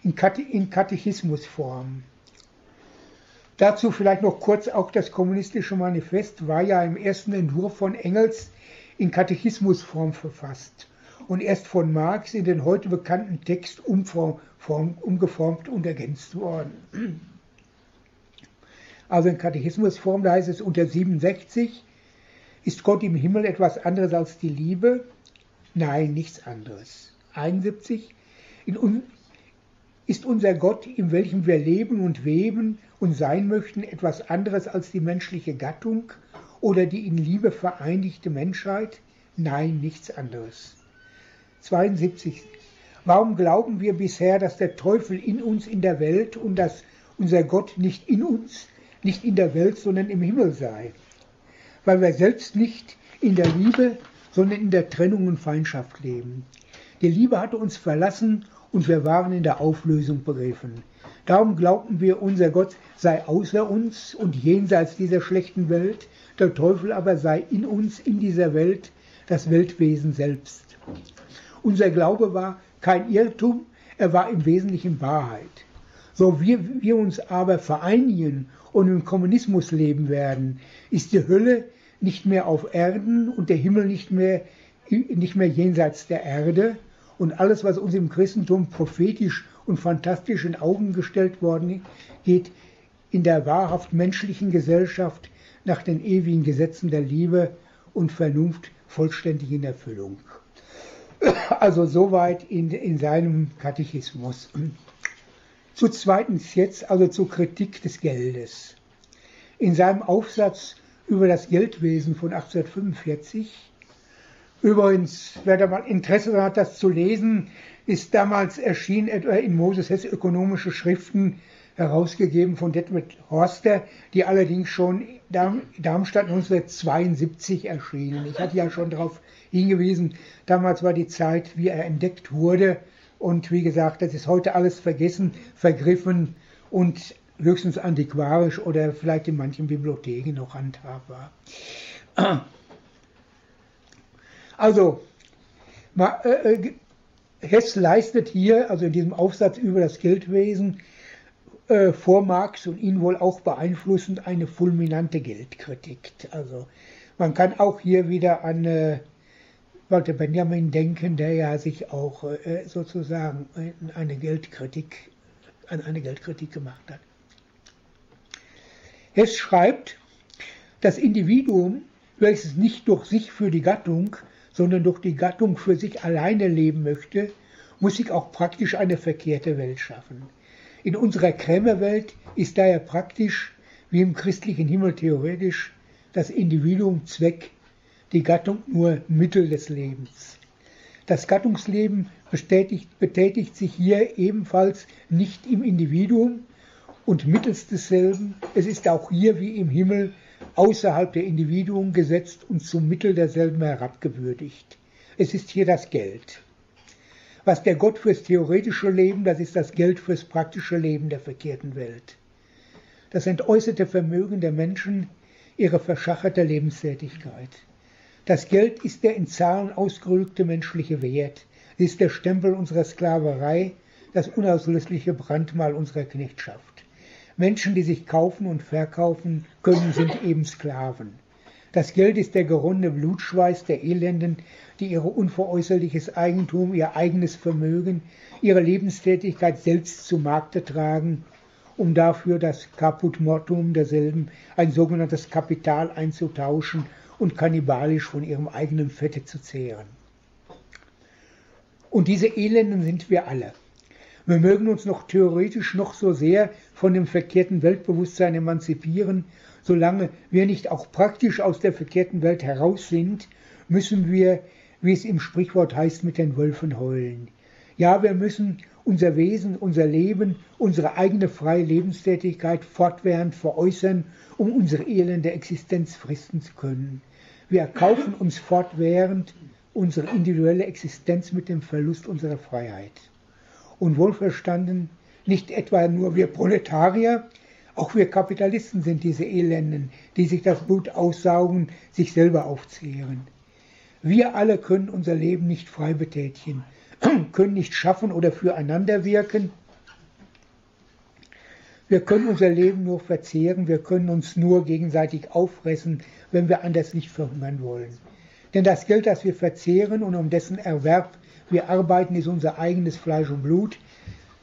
in Katechismusform. Dazu vielleicht noch kurz, auch das Kommunistische Manifest war ja im ersten Entwurf von Engels in Katechismusform verfasst und erst von Marx in den heute bekannten Text umgeformt und ergänzt worden. Also in Katechismusform, da heißt es unter 67, ist Gott im Himmel etwas anderes als die Liebe? Nein, nichts anderes. 71, ist unser Gott, in welchem wir leben und weben und sein möchten, etwas anderes als die menschliche Gattung oder die in Liebe vereinigte Menschheit? Nein, nichts anderes. 72. Warum glauben wir bisher, dass der Teufel in uns in der Welt und dass unser Gott nicht in uns, nicht in der Welt, sondern im Himmel sei? Weil wir selbst nicht in der Liebe, sondern in der Trennung und Feindschaft leben. Die Liebe hatte uns verlassen und wir waren in der Auflösung begriffen. Darum glaubten wir, unser Gott sei außer uns und jenseits dieser schlechten Welt, der Teufel aber sei in uns, in dieser Welt, das Weltwesen selbst. Unser Glaube war kein Irrtum, er war im Wesentlichen Wahrheit. So wie wir uns aber vereinigen und im Kommunismus leben werden, ist die Hölle nicht mehr auf Erden und der Himmel nicht mehr jenseits der Erde. Und alles, was uns im Christentum prophetisch und fantastisch in Augen gestellt worden geht, in der wahrhaft menschlichen Gesellschaft nach den ewigen Gesetzen der Liebe und Vernunft vollständig in Erfüllung. Also soweit in seinem Katechismus. Zu zweitens jetzt, also zur Kritik des Geldes. In seinem Aufsatz über das Geldwesen von 1845, übrigens, wer da mal Interesse daran hat, das zu lesen, ist damals erschienen, etwa in Moses Hess ökonomische Schriften, herausgegeben von Detmit Horster, die allerdings schon in Darmstadt 1972 erschienen. Ich hatte ja schon darauf hingewiesen, damals war die Zeit, wie er entdeckt wurde. Und wie gesagt, das ist heute alles vergessen, vergriffen und höchstens antiquarisch oder vielleicht in manchen Bibliotheken noch handhabbar. Also, Hess leistet hier, also in diesem Aufsatz über das Geldwesen, vor Marx und ihn wohl auch beeinflussend eine fulminante Geldkritik. Also man kann auch hier wieder an Walter Benjamin denken, der ja sich auch sozusagen an eine Geldkritik gemacht hat. Hess schreibt, das Individuum, welches nicht durch sich für die Gattung, sondern durch die Gattung für sich alleine leben möchte, muss sich auch praktisch eine verkehrte Welt schaffen. In unserer Krämerwelt ist daher praktisch, wie im christlichen Himmel theoretisch, das Individuum Zweck, die Gattung nur Mittel des Lebens. Das Gattungsleben betätigt sich hier ebenfalls nicht im Individuum und mittels desselben. Es ist auch hier wie im Himmel außerhalb der Individuen gesetzt und zum Mittel derselben herabgewürdigt. Es ist hier das Geld. Was der Gott fürs theoretische Leben, das ist das Geld fürs praktische Leben der verkehrten Welt. Das entäußerte Vermögen der Menschen, ihre verschacherte Lebenstätigkeit. Das Geld ist der in Zahlen ausgerückte menschliche Wert. Es ist der Stempel unserer Sklaverei, das unauslöschliche Brandmal unserer Knechtschaft. Menschen, die sich kaufen und verkaufen können, sind eben Sklaven. Das Geld ist der geronnene Blutschweiß der Elenden, die ihr unveräußerliches Eigentum, ihr eigenes Vermögen, ihre Lebenstätigkeit selbst zu Markte tragen, um dafür das Caput Mortuum derselben, ein sogenanntes Kapital einzutauschen und kannibalisch von ihrem eigenen Fette zu zehren. Und diese Elenden sind wir alle. Wir mögen uns noch theoretisch noch so sehr von dem verkehrten Weltbewusstsein emanzipieren, solange wir nicht auch praktisch aus der verkehrten Welt heraus sind, müssen wir, wie es im Sprichwort heißt, mit den Wölfen heulen. Ja, wir müssen unser Wesen, unser Leben, unsere eigene freie Lebenstätigkeit fortwährend veräußern, um unsere elende Existenz fristen zu können. Wir erkaufen uns fortwährend unsere individuelle Existenz mit dem Verlust unserer Freiheit. Und wohlverstanden, nicht etwa nur wir Proletarier, auch wir Kapitalisten sind diese Elenden, die sich das Blut aussaugen, sich selber aufzehren. Wir alle können unser Leben nicht frei betätigen, können nicht schaffen oder füreinander wirken. Wir können unser Leben nur verzehren, wir können uns nur gegenseitig auffressen, wenn wir anders nicht verhungern wollen. Denn das Geld, das wir verzehren und um dessen Erwerb wir arbeiten, ist unser eigenes Fleisch und Blut,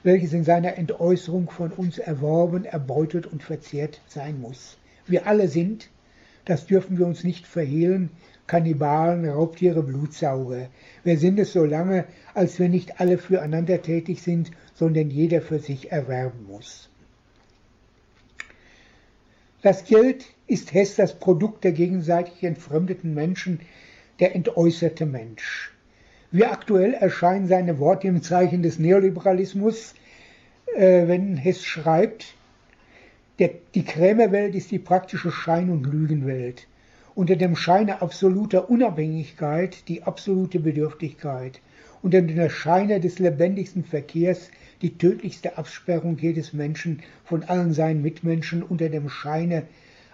welches in seiner Entäußerung von uns erworben, erbeutet und verzehrt sein muss. Wir alle sind, das dürfen wir uns nicht verhehlen, Kannibalen, Raubtiere, Blutsauger. Wir sind es so lange, als wir nicht alle füreinander tätig sind, sondern jeder für sich erwerben muss. Das Geld ist Hess das Produkt der gegenseitig entfremdeten Menschen, der entäußerte Mensch. Wie aktuell erscheinen seine Worte im Zeichen des Neoliberalismus, wenn Hess schreibt, die Krämerwelt ist die praktische Schein- und Lügenwelt. Unter dem Scheine absoluter Unabhängigkeit die absolute Bedürftigkeit. Unter dem Scheine des lebendigsten Verkehrs die tödlichste Absperrung jedes Menschen von allen seinen Mitmenschen. Unter dem Scheine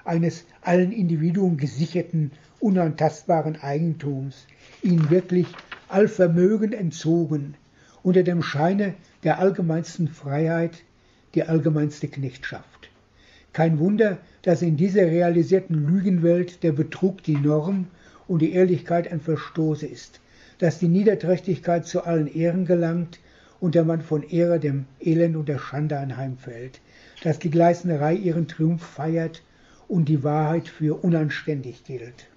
eines allen Individuen gesicherten, unantastbaren Eigentums. Ihnen wirklich Allvermögen entzogen, unter dem Scheine der allgemeinsten Freiheit, die allgemeinste Knechtschaft. Kein Wunder, dass in dieser realisierten Lügenwelt der Betrug die Norm und die Ehrlichkeit ein Verstoß ist, dass die Niederträchtigkeit zu allen Ehren gelangt und der Mann von Ehre dem Elend und der Schande anheimfällt, dass die Gleisnerei ihren Triumph feiert und die Wahrheit für unanständig gilt.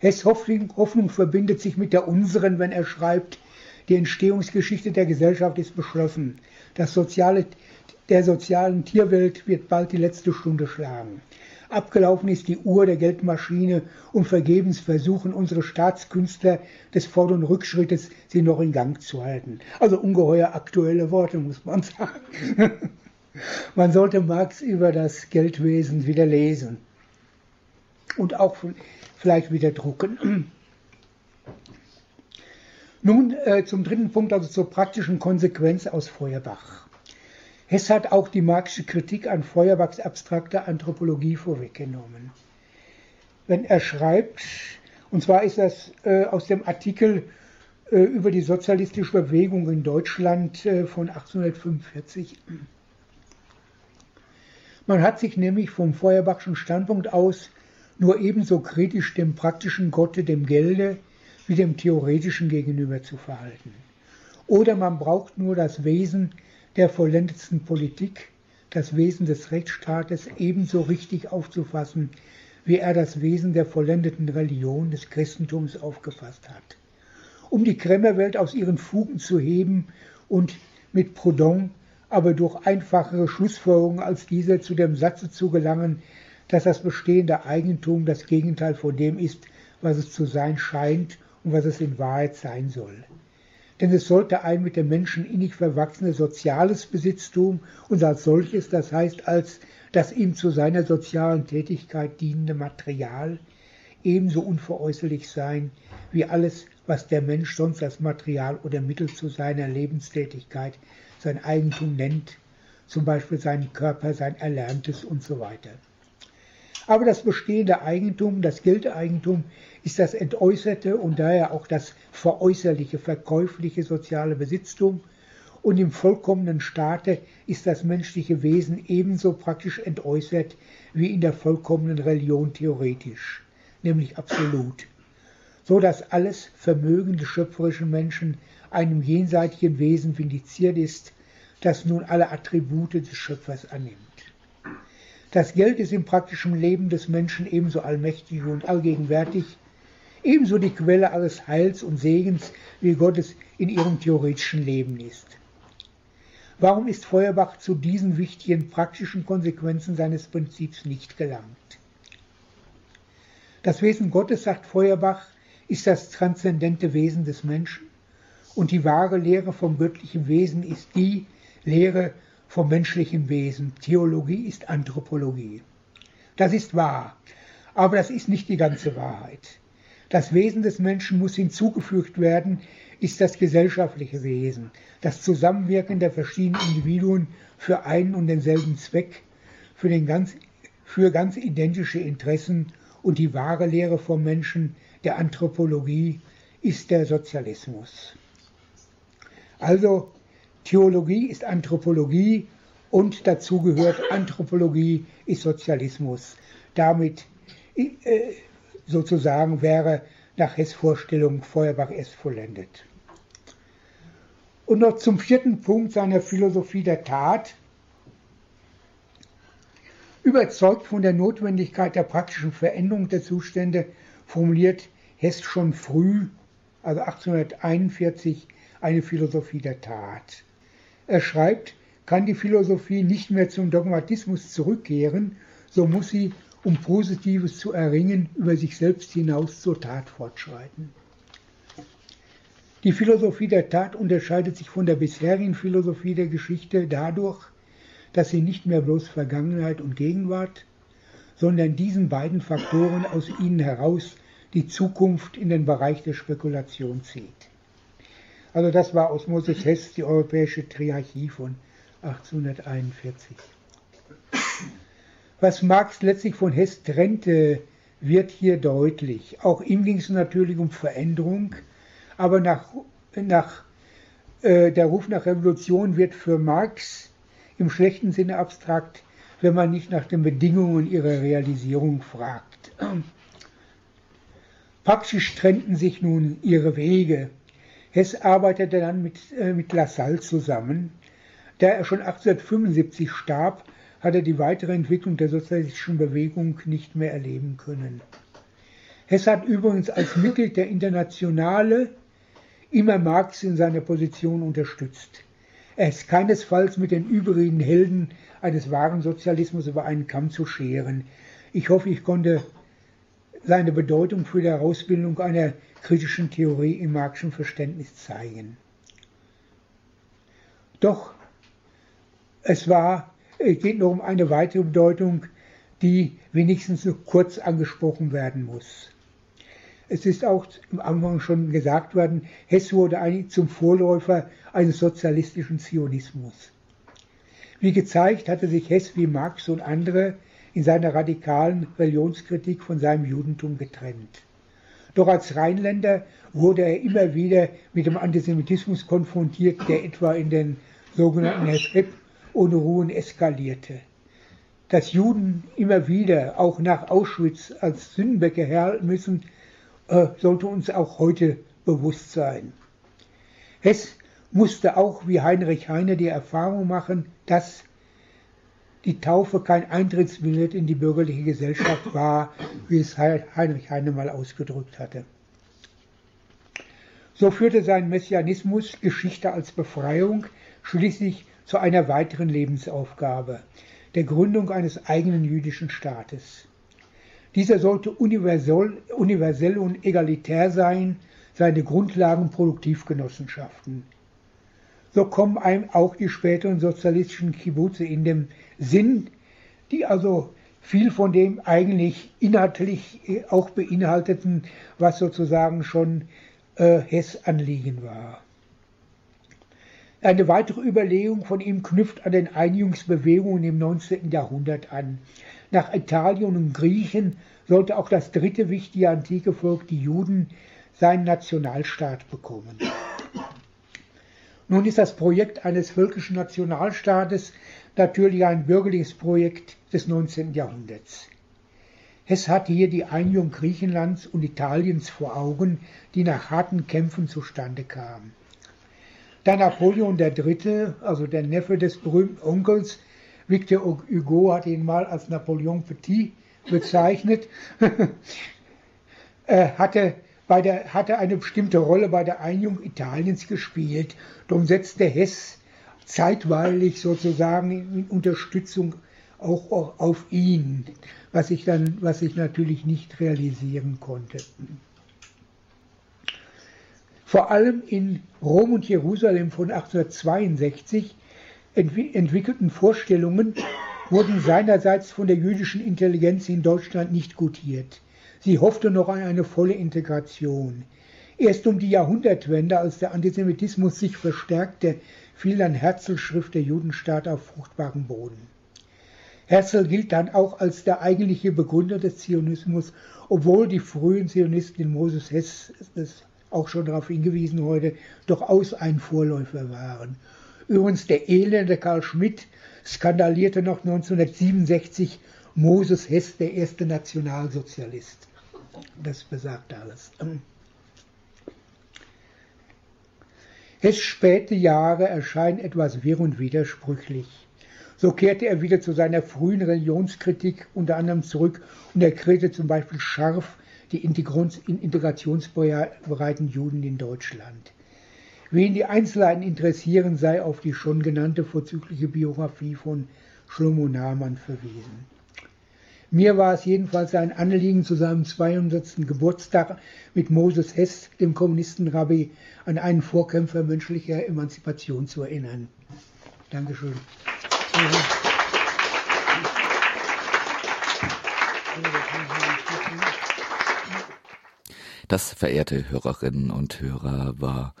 Hess' Hoffnung verbindet sich mit der unseren, wenn er schreibt, die Entstehungsgeschichte der Gesellschaft ist beschlossen. Der sozialen Tierwelt wird bald die letzte Stunde schlagen. Abgelaufen ist die Uhr der Geldmaschine und vergebens versuchen unsere Staatskünstler des Fort- und Rückschrittes, sie noch in Gang zu halten. Also ungeheuer aktuelle Worte, muss man sagen. Man sollte Marx über das Geldwesen wieder lesen und auch vielleicht wieder drucken. Nun zum dritten Punkt, also zur praktischen Konsequenz aus Feuerbach. Hess hat auch die marxische Kritik an Feuerbachs abstrakter Anthropologie vorweggenommen. Wenn er schreibt, und zwar ist das aus dem Artikel über die sozialistische Bewegung in Deutschland von 1845. Man hat sich nämlich vom Feuerbachschen Standpunkt aus nur ebenso kritisch dem praktischen Gotte, dem Gelde, wie dem theoretischen gegenüber zu verhalten. Oder man braucht nur das Wesen der vollendetsten Politik, das Wesen des Rechtsstaates ebenso richtig aufzufassen, wie er das Wesen der vollendeten Religion des Christentums aufgefasst hat. Um die Krämerwelt aus ihren Fugen zu heben und mit Proudhon, aber durch einfachere Schlussfolgerungen als diese zu dem Satze zu gelangen, dass das bestehende Eigentum das Gegenteil von dem ist, was es zu sein scheint und was es in Wahrheit sein soll. Denn es sollte ein mit dem Menschen innig verwachsenes soziales Besitztum und als solches, das heißt als das ihm zu seiner sozialen Tätigkeit dienende Material, ebenso unveräußerlich sein wie alles, was der Mensch sonst als Material oder Mittel zu seiner Lebenstätigkeit, sein Eigentum nennt, zum Beispiel seinen Körper, sein Erlerntes und so weiter. Aber das bestehende Eigentum, das Geldeigentum, ist das entäußerte und daher auch das veräußerliche, verkäufliche soziale Besitztum und im vollkommenen Staate ist das menschliche Wesen ebenso praktisch entäußert wie in der vollkommenen Religion theoretisch, nämlich absolut, so dass alles Vermögen des schöpferischen Menschen einem jenseitigen Wesen vindiziert ist, das nun alle Attribute des Schöpfers annimmt. Das Geld ist im praktischen Leben des Menschen ebenso allmächtig und allgegenwärtig, ebenso die Quelle alles Heils und Segens, wie Gott es in ihrem theoretischen Leben ist. Warum ist Feuerbach zu diesen wichtigen praktischen Konsequenzen seines Prinzips nicht gelangt? Das Wesen Gottes, sagt Feuerbach, ist das transzendente Wesen des Menschen und die wahre Lehre vom göttlichen Wesen ist die Lehre vom menschlichen Wesen. Theologie ist Anthropologie. Das ist wahr, aber das ist nicht die ganze Wahrheit. Das Wesen des Menschen muss hinzugefügt werden, ist das gesellschaftliche Wesen, das Zusammenwirken der verschiedenen Individuen für einen und denselben Zweck, für ganz identische Interessen und die wahre Lehre vom Menschen, der Anthropologie, ist der Sozialismus. Also, Theologie ist Anthropologie und dazu gehört, Anthropologie ist Sozialismus. Damit sozusagen wäre nach Hess' Vorstellung Feuerbach erst vollendet. Und noch zum vierten Punkt seiner Philosophie der Tat. Überzeugt von der Notwendigkeit der praktischen Veränderung der Zustände, formuliert Hess schon früh, also 1841, eine Philosophie der Tat. Er schreibt, kann die Philosophie nicht mehr zum Dogmatismus zurückkehren, so muss sie, um Positives zu erringen, über sich selbst hinaus zur Tat fortschreiten. Die Philosophie der Tat unterscheidet sich von der bisherigen Philosophie der Geschichte dadurch, dass sie nicht mehr bloß Vergangenheit und Gegenwart, sondern diesen beiden Faktoren aus ihnen heraus die Zukunft in den Bereich der Spekulation zieht. Also das war aus Moses Hess die europäische Triarchie von 1841. Was Marx letztlich von Hess trennte, wird hier deutlich. Auch ihm ging es natürlich um Veränderung, aber der Ruf nach Revolution wird für Marx im schlechten Sinne abstrakt, wenn man nicht nach den Bedingungen ihrer Realisierung fragt. Praktisch trennten sich nun ihre Wege. Hess arbeitete dann mit Lassalle zusammen. Da er schon 1875 starb, hat er die weitere Entwicklung der sozialistischen Bewegung nicht mehr erleben können. Hess hat übrigens als Mitglied der Internationale immer Marx in seiner Position unterstützt. Er ist keinesfalls mit den übrigen Helden eines wahren Sozialismus über einen Kamm zu scheren. Ich hoffe, ich konnte seine Bedeutung für die Herausbildung einer kritischen Theorie im marxischen Verständnis zeigen. Doch es geht noch um eine weitere Bedeutung, die wenigstens nur kurz angesprochen werden muss. Es ist auch am Anfang schon gesagt worden, Hess wurde eigentlich zum Vorläufer eines sozialistischen Zionismus. Wie gezeigt, hatte sich Hess wie Marx und andere in seiner radikalen Religionskritik von seinem Judentum getrennt. Doch als Rheinländer wurde er immer wieder mit dem Antisemitismus konfrontiert, der etwa in den sogenannten Hep-Hep Unruhen eskalierte. Dass Juden immer wieder auch nach Auschwitz als Sündenböcke herhalten müssen, sollte uns auch heute bewusst sein. Hess musste auch wie Heinrich Heine die Erfahrung machen, dass die Taufe kein Eintrittsbillett in die bürgerliche Gesellschaft war, wie es Heinrich Heine mal ausgedrückt hatte. So führte sein Messianismus, Geschichte als Befreiung, schließlich zu einer weiteren Lebensaufgabe, der Gründung eines eigenen jüdischen Staates. Dieser sollte universell und egalitär sein, seine Grundlagen Produktivgenossenschaften. So kommen einem auch die späteren sozialistischen Kibbuze in den Sinn, die also viel von dem eigentlich inhaltlich auch beinhalteten, was sozusagen schon Hess Anliegen war. Eine weitere Überlegung von ihm knüpft an den Einigungsbewegungen im 19. Jahrhundert an. Nach Italien und Griechen sollte auch das dritte wichtige antike Volk, die Juden, seinen Nationalstaat bekommen. Nun ist das Projekt eines völkischen Nationalstaates natürlich ein bürgerliches Projekt des 19. Jahrhunderts. Hess hatte hier die Einigung Griechenlands und Italiens vor Augen, die nach harten Kämpfen zustande kam. Da Napoleon III., also der Neffe des berühmten Onkels, Victor Hugo hat ihn mal als Napoleon Petit bezeichnet, hatte eine bestimmte Rolle bei der Einigung Italiens gespielt. Darum setzte Hess zeitweilig sozusagen in Unterstützung auch auf ihn, was ich natürlich nicht realisieren konnte. Vor allem in Rom und Jerusalem von 1862 entwickelten Vorstellungen wurden seinerseits von der jüdischen Intelligenz in Deutschland nicht gutiert. Sie hoffte noch an eine volle Integration. Erst um die Jahrhundertwende, als der Antisemitismus sich verstärkte, fiel dann Herzls Schrift Der Judenstaat auf fruchtbaren Boden. Herzl gilt dann auch als der eigentliche Begründer des Zionismus, obwohl die frühen Zionisten Moses Hess, auch schon darauf hingewiesen heute, durchaus ein Vorläufer waren. Übrigens, der elende Karl Schmidt skandalierte noch 1967 Moses Hess, der erste Nationalsozialist. Das besagt alles. Hess' späte Jahre erscheinen etwas wirr und widersprüchlich. So kehrte er wieder zu seiner frühen Religionskritik unter anderem zurück und er kritisierte zum Beispiel scharf die integrationsbereiten Juden in Deutschland. Wen die Einzelheiten interessieren, sei auf die schon genannte vorzügliche Biografie von Shlomo Nahman verwiesen. Mir war es jedenfalls ein Anliegen, zu seinem 72. Geburtstag mit Moses Hess, dem Kommunistenrabbi, an einen Vorkämpfer menschlicher Emanzipation zu erinnern. Dankeschön. Das, verehrte Hörerinnen und Hörer, war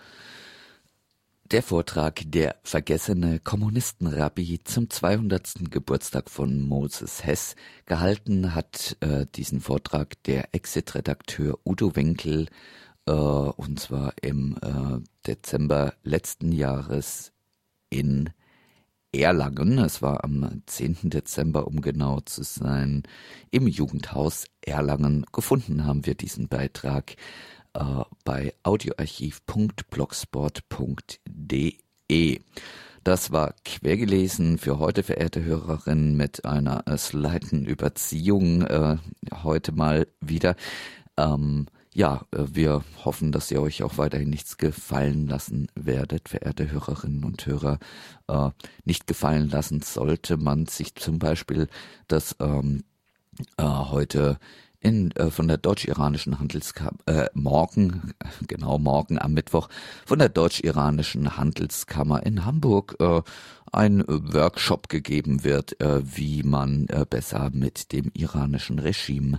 der Vortrag Der vergessene Kommunistenrabbi zum 200. Geburtstag von Moses Hess. Gehalten hat diesen Vortrag der Exit-Redakteur Udo Winkel, und zwar im Dezember letzten Jahres in Erlangen. Es war am 10. Dezember, um genau zu sein, im Jugendhaus Erlangen. Gefunden haben wir diesen Beitrag bei audioarchiv.blogsport.de. Das war Quergelesen für heute, verehrte Hörerinnen, mit einer slight'n Überziehung heute mal wieder. Wir hoffen, dass ihr euch auch weiterhin nichts gefallen lassen werdet, verehrte Hörerinnen und Hörer. Nicht gefallen lassen sollte man sich zum Beispiel, dass heute von der Deutsch-Iranischen Handelskammer, morgen am Mittwoch, von der Deutsch-Iranischen Handelskammer in Hamburg ein Workshop gegeben wird, wie man besser mit dem iranischen Regime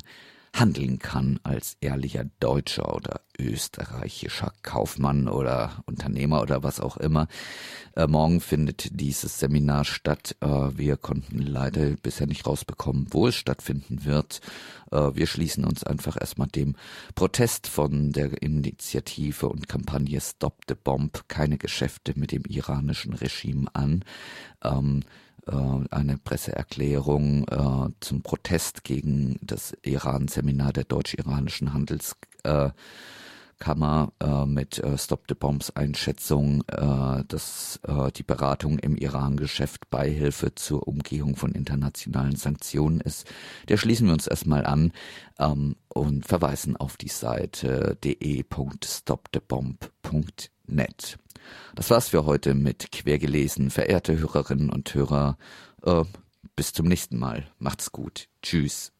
handeln kann als ehrlicher Deutscher oder österreichischer Kaufmann oder Unternehmer oder was auch immer. Morgen findet dieses Seminar statt. Wir konnten leider bisher nicht rausbekommen, wo es stattfinden wird. Wir schließen uns einfach erstmal dem Protest von der Initiative und Kampagne Stop the Bomb, keine Geschäfte mit dem iranischen Regime an. Eine Presseerklärung zum Protest gegen das Iran-Seminar der Deutsch-Iranischen Handelskammer mit Stop the Bombs Einschätzung, dass die Beratung im Iran-Geschäft Beihilfe zur Umgehung von internationalen Sanktionen ist. Der schließen wir uns erstmal an und verweisen auf die Seite de.stopthebomb.net. Das war's für heute mit Quergelesen. Verehrte Hörerinnen und Hörer, bis zum nächsten Mal. Macht's gut. Tschüss.